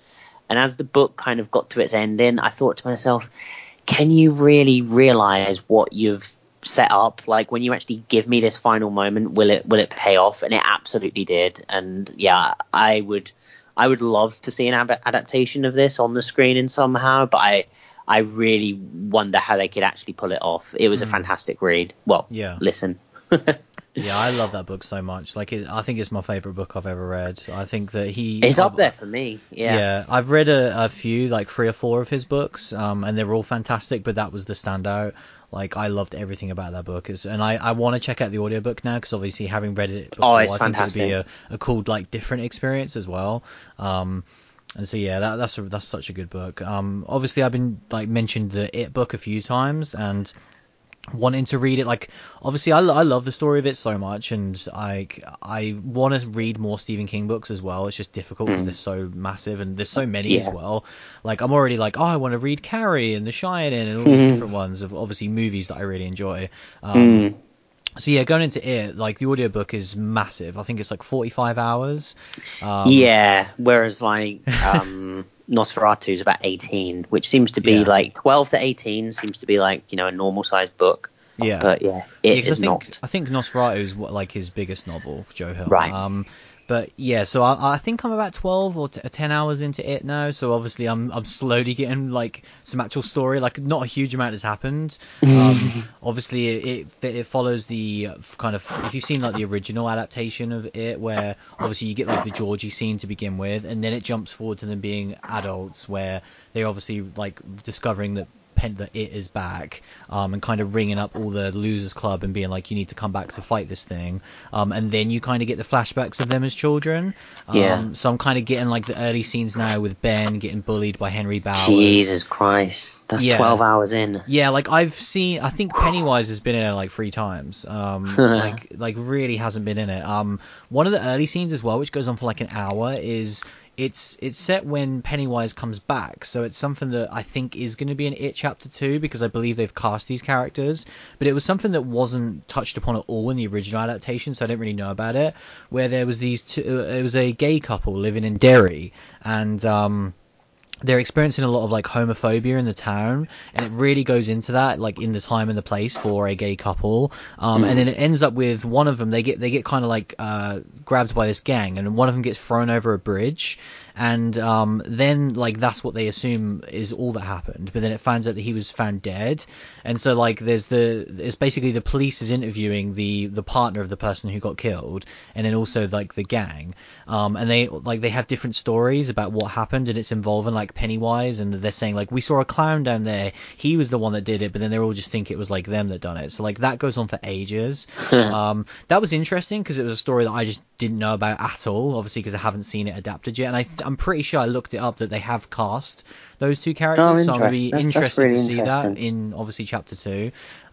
And as the book kind of got to its ending, I thought to myself, can you really realize what you've set up? Like, when you actually give me this final moment, will it will it pay off? And it absolutely did. And yeah, I would I would love to see an ab- adaptation of this on the screen in somehow, but I. I really wonder how they could actually pull it off. It was mm. a fantastic read. Well, yeah. listen. Yeah, I love that book so much. Like, it, I think it's my favourite book I've ever read. I think that he... It's up I've, there for me, yeah. Yeah, I've read a, a few, like three or four of his books, um, and they were all fantastic, but that was the standout. Like, I loved everything about that book. It's, and I, I want to check out the audiobook now, because obviously having read it before, oh, it's I fantastic. think it would be a, a cool, like, different experience as well. Um And so yeah, that, that's a, that's such a good book. Um, obviously I've been like mentioned the It book a few times and wanting to read it. Like obviously I, I love the story of it so much, and I I want to read more Stephen King books as well. It's just difficult because mm. they're so massive and there's so many yeah. as well. Like I'm already like, oh, I want to read Carrie and The Shining and all these mm. different ones of obviously movies that I really enjoy. Um, mm. So yeah, going into it, like the audiobook is massive. I think it's like forty-five hours. Um, yeah, whereas like um, Nosferatu is about eighteen, which seems to be yeah. like twelve to eighteen seems to be like, you know, a normal sized book. Yeah, but yeah, it yeah, is I think, not. I think Nosferatu is what, like his biggest novel, for Joe Hill. Right. Um, But yeah, so I, I think I'm about twelve or t- ten hours into it now. So obviously I'm I'm slowly getting like some actual story. Like not a huge amount has happened. Um, obviously it, it it follows the kind of, if you've seen like the original adaptation of it, where obviously you get like the Georgie scene to begin with, and then it jumps forward to them being adults, where they're obviously like discovering that that it is back, um, and kind of ringing up all the losers club and being like, you need to come back to fight this thing, um, and then you kind of get the flashbacks of them as children. Um, yeah. So I'm kind of getting like the early scenes now with Ben getting bullied by Henry Bowers. Jesus Christ, that's yeah. twelve hours in. Yeah, like I've seen, I think Pennywise has been in it like three times. Um, like like really hasn't been in it. Um, one of the early scenes as well, which goes on for like an hour, is It's it's set when Pennywise comes back, so it's something that I think is going to be in It Chapter two, because I believe they've cast these characters, but it was something that wasn't touched upon at all in the original adaptation, so I didn't really know about it, where there was these two, it was a gay couple living in Derry, and um, they're experiencing a lot of like homophobia in the town, and it really goes into that, like in the time and the place for a gay couple. Um, mm. And then it ends up with one of them, they get, they get kind of like, uh, grabbed by this gang, and one of them gets thrown over a bridge. And, um, then like, that's what they assume is all that happened. But then it finds out that he was found dead. And so like, there's the, it's basically the police is interviewing the, the partner of the person who got killed, and then also like the gang. Um, and they, like, they have different stories about what happened, and it's involving like Pennywise, and they're saying like, we saw a clown down there, he was the one that did it, but then they all just think it was like them that done it. So like that goes on for ages. Um that was interesting because it was a story that I just didn't know about at all, obviously because I haven't seen it adapted yet, and I th- I'm pretty sure I looked it up that they have cast those two characters. Oh, so I'm gonna be that's, interested that's really to see that in obviously chapter two.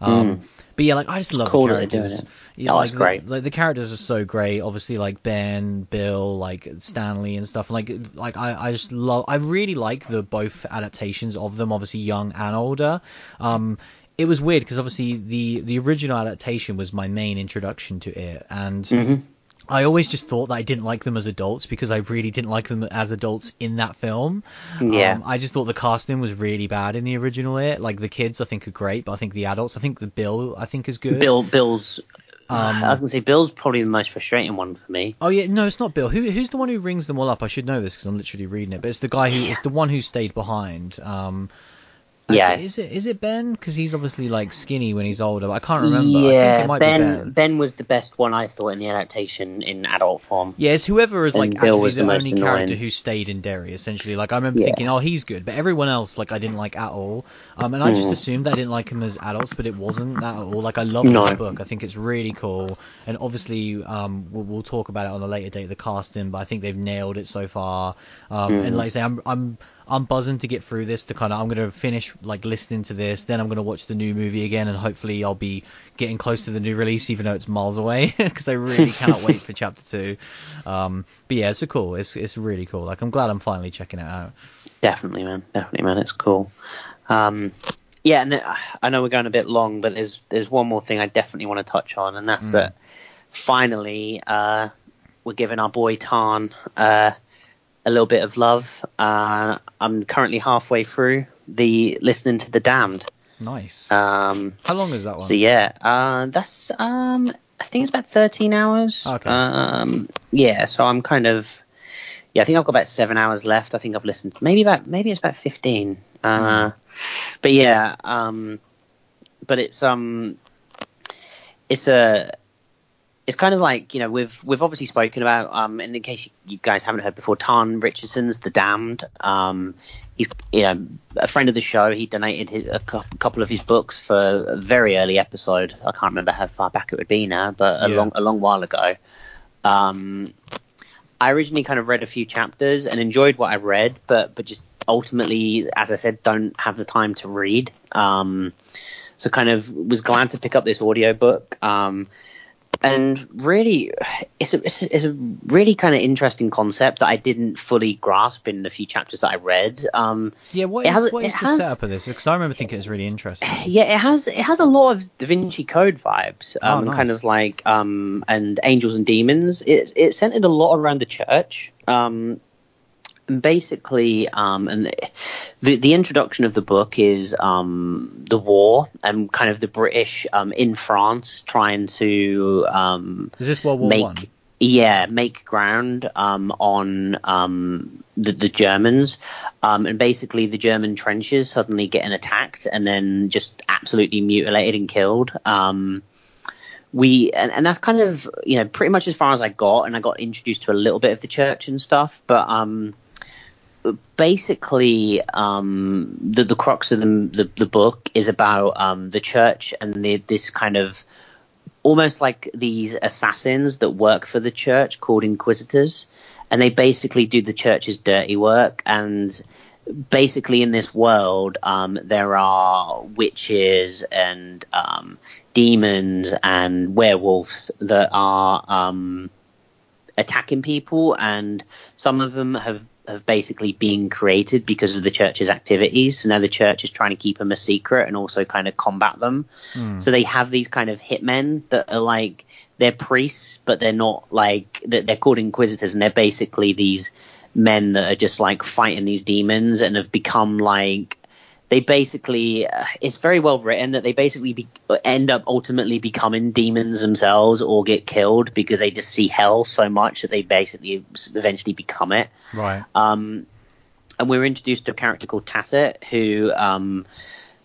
um mm. But yeah, like I just love cool the characters. Yeah, oh, like, that's great. The, like the characters are so great. Obviously, like Ben, Bill, like Stanley and stuff. Like, like I, I just love. I really like the both adaptations of them. Obviously, young and older. Um, it was weird because obviously the the original adaptation was my main introduction to it, and. Mm-hmm. I always just thought that I didn't like them as adults because I really didn't like them as adults in that film. Yeah. Um, I just thought the casting was really bad in the original It. Like the kids I think are great, but I think the adults, I think the Bill I think is good. Bill Bill's um, I was going to say Bill's probably the most frustrating one for me. Oh yeah, no, it's not Bill. Who who's the one who rings them all up? I should know this because I'm literally reading it, but it's the guy who yeah. it's the one who stayed behind. Um Yeah, okay. is it is it Ben? Because he's obviously like skinny when he's older. But I can't remember. Yeah, I think it might Ben, be Ben. Ben was the best one I thought in the adaptation in adult form. Yeah, it's whoever is like actually was the, the only annoying. character who stayed in Derry. Essentially, like I remember yeah. thinking, oh, he's good, but everyone else like I didn't like at all. Um, and I just assumed that I didn't like him as adults, but it wasn't that at all. Like I love no. this book. I think it's really cool, and obviously, um, we'll, we'll talk about it on a later date. The casting, but I think they've nailed it so far. Um, mm. and like I say, I'm I'm. I'm buzzing to get through this, to kind of, I'm going to finish like listening to this, then I'm going to watch the new movie again, and hopefully I'll be getting close to the new release, even though it's miles away, because I really cannot wait for chapter two. Um, but yeah, it's a cool, it's it's really cool. Like, I'm glad I'm finally checking it out. Definitely, man. Definitely, man. It's cool. Um, yeah, and I know we're going a bit long, but there's there's one more thing I definitely want to touch on, and that's mm. that finally uh, we're giving our boy Tarn uh, a little bit of love. Uh, I'm currently halfway through the listening to The Damned. Nice. Um, How long is that one? So yeah, uh, that's um, I think it's about thirteen hours. Okay. Um, yeah, so I'm kind of yeah, I think I've got about seven hours left. I think I've listened maybe about maybe it's about fifteen. Uh, mm. But yeah, um, but it's um, it's a it's kind of like, you know, we've we've obviously spoken about um, and in case you, you guys haven't heard before, Tarn Richardson's The Damned. Um, he's you know a friend of the show. He donated his, a cu- couple of his books for a very early episode. I can't remember how far back it would be now, but a yeah. long a long while ago. Um, I originally kind of read a few chapters and enjoyed what I read, but but just ultimately, as I said, don't have the time to read. Um, so kind of was glad to pick up this audiobook. Um, and really, it's a, it's, a, it's a really kind of interesting concept that I didn't fully grasp in the few chapters that I read. Um, yeah, what is, has, what is the has, setup of this? Because I remember thinking it was really interesting. Yeah, it has it has a lot of Da Vinci Code vibes, um, oh, nice. kind of like um, and Angels and Demons. It's it centered a lot around the church. Um, And basically, um, and the the introduction of the book is um, the war and kind of the British um, in France trying to um, is this World War make, One? Yeah, make ground um, on um, the, the Germans, um, and basically the German trenches suddenly getting attacked and then just absolutely mutilated and killed. Um, We and, and that's kind of you know pretty much as far as I got, and I got introduced to a little bit of the church and stuff, but um. Basically, um, the, the crux of the, the, the book is about um, the church and the, this kind of almost like these assassins that work for the church called Inquisitors. And they basically do the church's dirty work. And basically in this world, um, there are witches and um, demons and werewolves that are um, attacking people. And some of them have have basically been created because of the church's activities. So now the church is trying to keep them a secret and also kind of combat them. Mm. So they have these kind of hitmen that are like, they're priests, but they're not like, they're called Inquisitors. And they're basically these men that are just like fighting these demons and have become like, they basically, it's very well written that they basically be, end up ultimately becoming demons themselves or get killed because they just see hell so much that they basically eventually become it. Right. Um, and we were introduced to a character called Tacit, who um,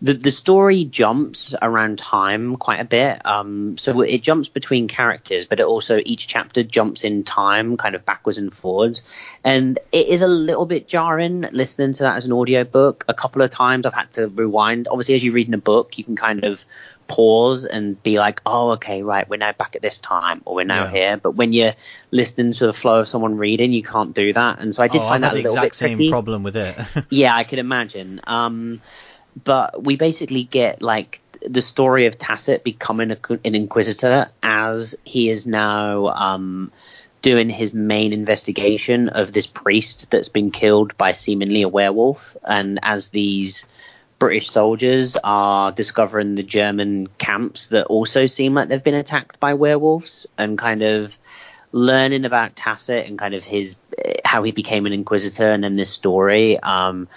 the, the story jumps around time quite a bit. Um, so it jumps between characters, but it also each chapter jumps in time kind of backwards and forwards. And it is a little bit jarring listening to that as an audiobook. A couple of times I've had to rewind. Obviously, as you're reading a book, you can kind of pause and be like, oh, okay, right, we're now back at this time, or we're now yeah. here. But when you're listening to the flow of someone reading, you can't do that. And so I did oh, find I that a little bit tricky. Same problem with it. Yeah, I can imagine. Um, but we basically get like the story of Tacit becoming a, an Inquisitor, as he is now um, doing his main investigation of this priest that's been killed by seemingly a werewolf. And as these British soldiers are discovering the German camps that also seem like they've been attacked by werewolves, and kind of learning about Tacit and kind of his how he became an Inquisitor and then this story, um,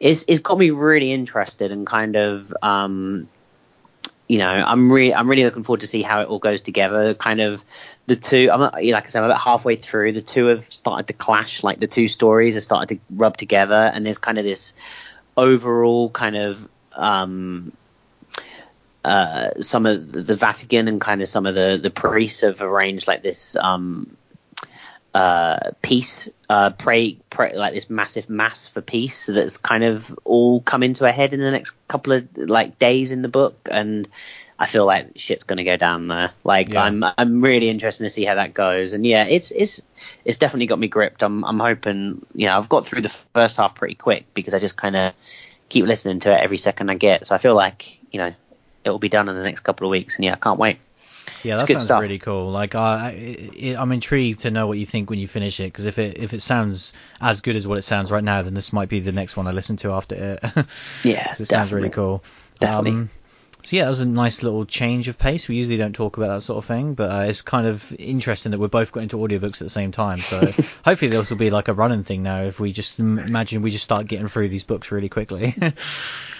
it's, it's got me really interested and kind of um, you know I'm really I'm really looking forward to see how it all goes together. Kind of the two, I'm not, like I said, I'm about halfway through. The two have started to clash, like the two stories have started to rub together, and there's kind of this overall kind of um uh some of the Vatican and kind of some of the the priests have arranged like this um uh peace uh pray, pray like this massive mass for peace that's kind of all come into a head in the next couple of like days in the book. And I feel like shit's going to go down there. Like yeah. I'm, I'm really interested to see how that goes. And yeah, it's, it's, it's definitely got me gripped. I'm, I'm hoping, you know, I've got through the first half pretty quick because I just kind of keep listening to it every second I get. So I feel like, you know, it will be done in the next couple of weeks. And yeah, I can't wait. Yeah, that sounds stuff. really cool. Like, I, it, I'm intrigued to know what you think when you finish it, because if it if it sounds as good as what it sounds right now, then this might be the next one I listen to after it. Yeah, it sounds really cool. Definitely. Um, so yeah, that was a nice little change of pace. We usually don't talk about that sort of thing, but uh, it's kind of interesting that we both got into audiobooks at the same time. So hopefully this will be like a running thing now. If we just imagine we just start getting through these books really quickly.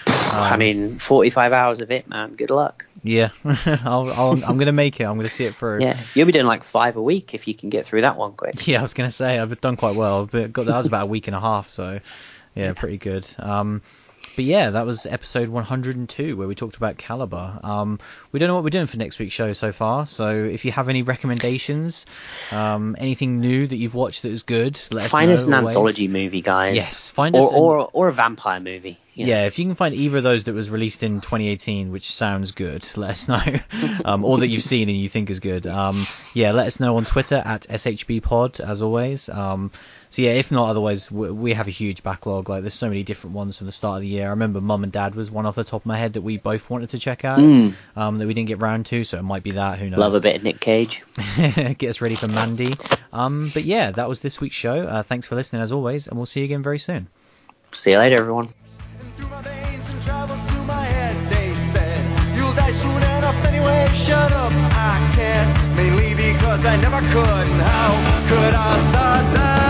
Um, I mean, forty-five hours of it, man. Good luck. Yeah, I'll, I'll, I'm going to make it. I'm going to see it through. Yeah, you'll be doing like five a week if you can get through that one quick. Yeah, I was going to say, I've done quite well. But got, that was about a week and a half, so yeah, yeah. pretty good. Um, but yeah, that was episode one hundred and two where we talked about Calibre. Um, we don't know what we're doing for next week's show so far, so if you have any recommendations, um, anything new that you've watched that is good, let us know. Find us an anthology movie, guys. Yes, find us. Or, or, or a vampire movie. Yeah. yeah, if you can find either of those that was released in twenty eighteen, which sounds good, let us know. Um, or that you've seen and you think is good. Um, yeah, let us know on Twitter at S H B Pod, as always. Um, so yeah, if not, otherwise, we, we have a huge backlog. Like, there's so many different ones from the start of the year. I remember Mum and Dad was one off the top of my head that we both wanted to check out, mm. um, that we didn't get round to, so it might be that, who knows. Love a bit of Nick Cage. Get us ready for Mandy. Um, but yeah, that was this week's show. Uh, thanks for listening, as always, and we'll see you again very soon. See you later, everyone. Through my veins and travels to my head, they said, you'll die soon enough anyway, shut up, I can't, mainly because I never could, and how could I start that?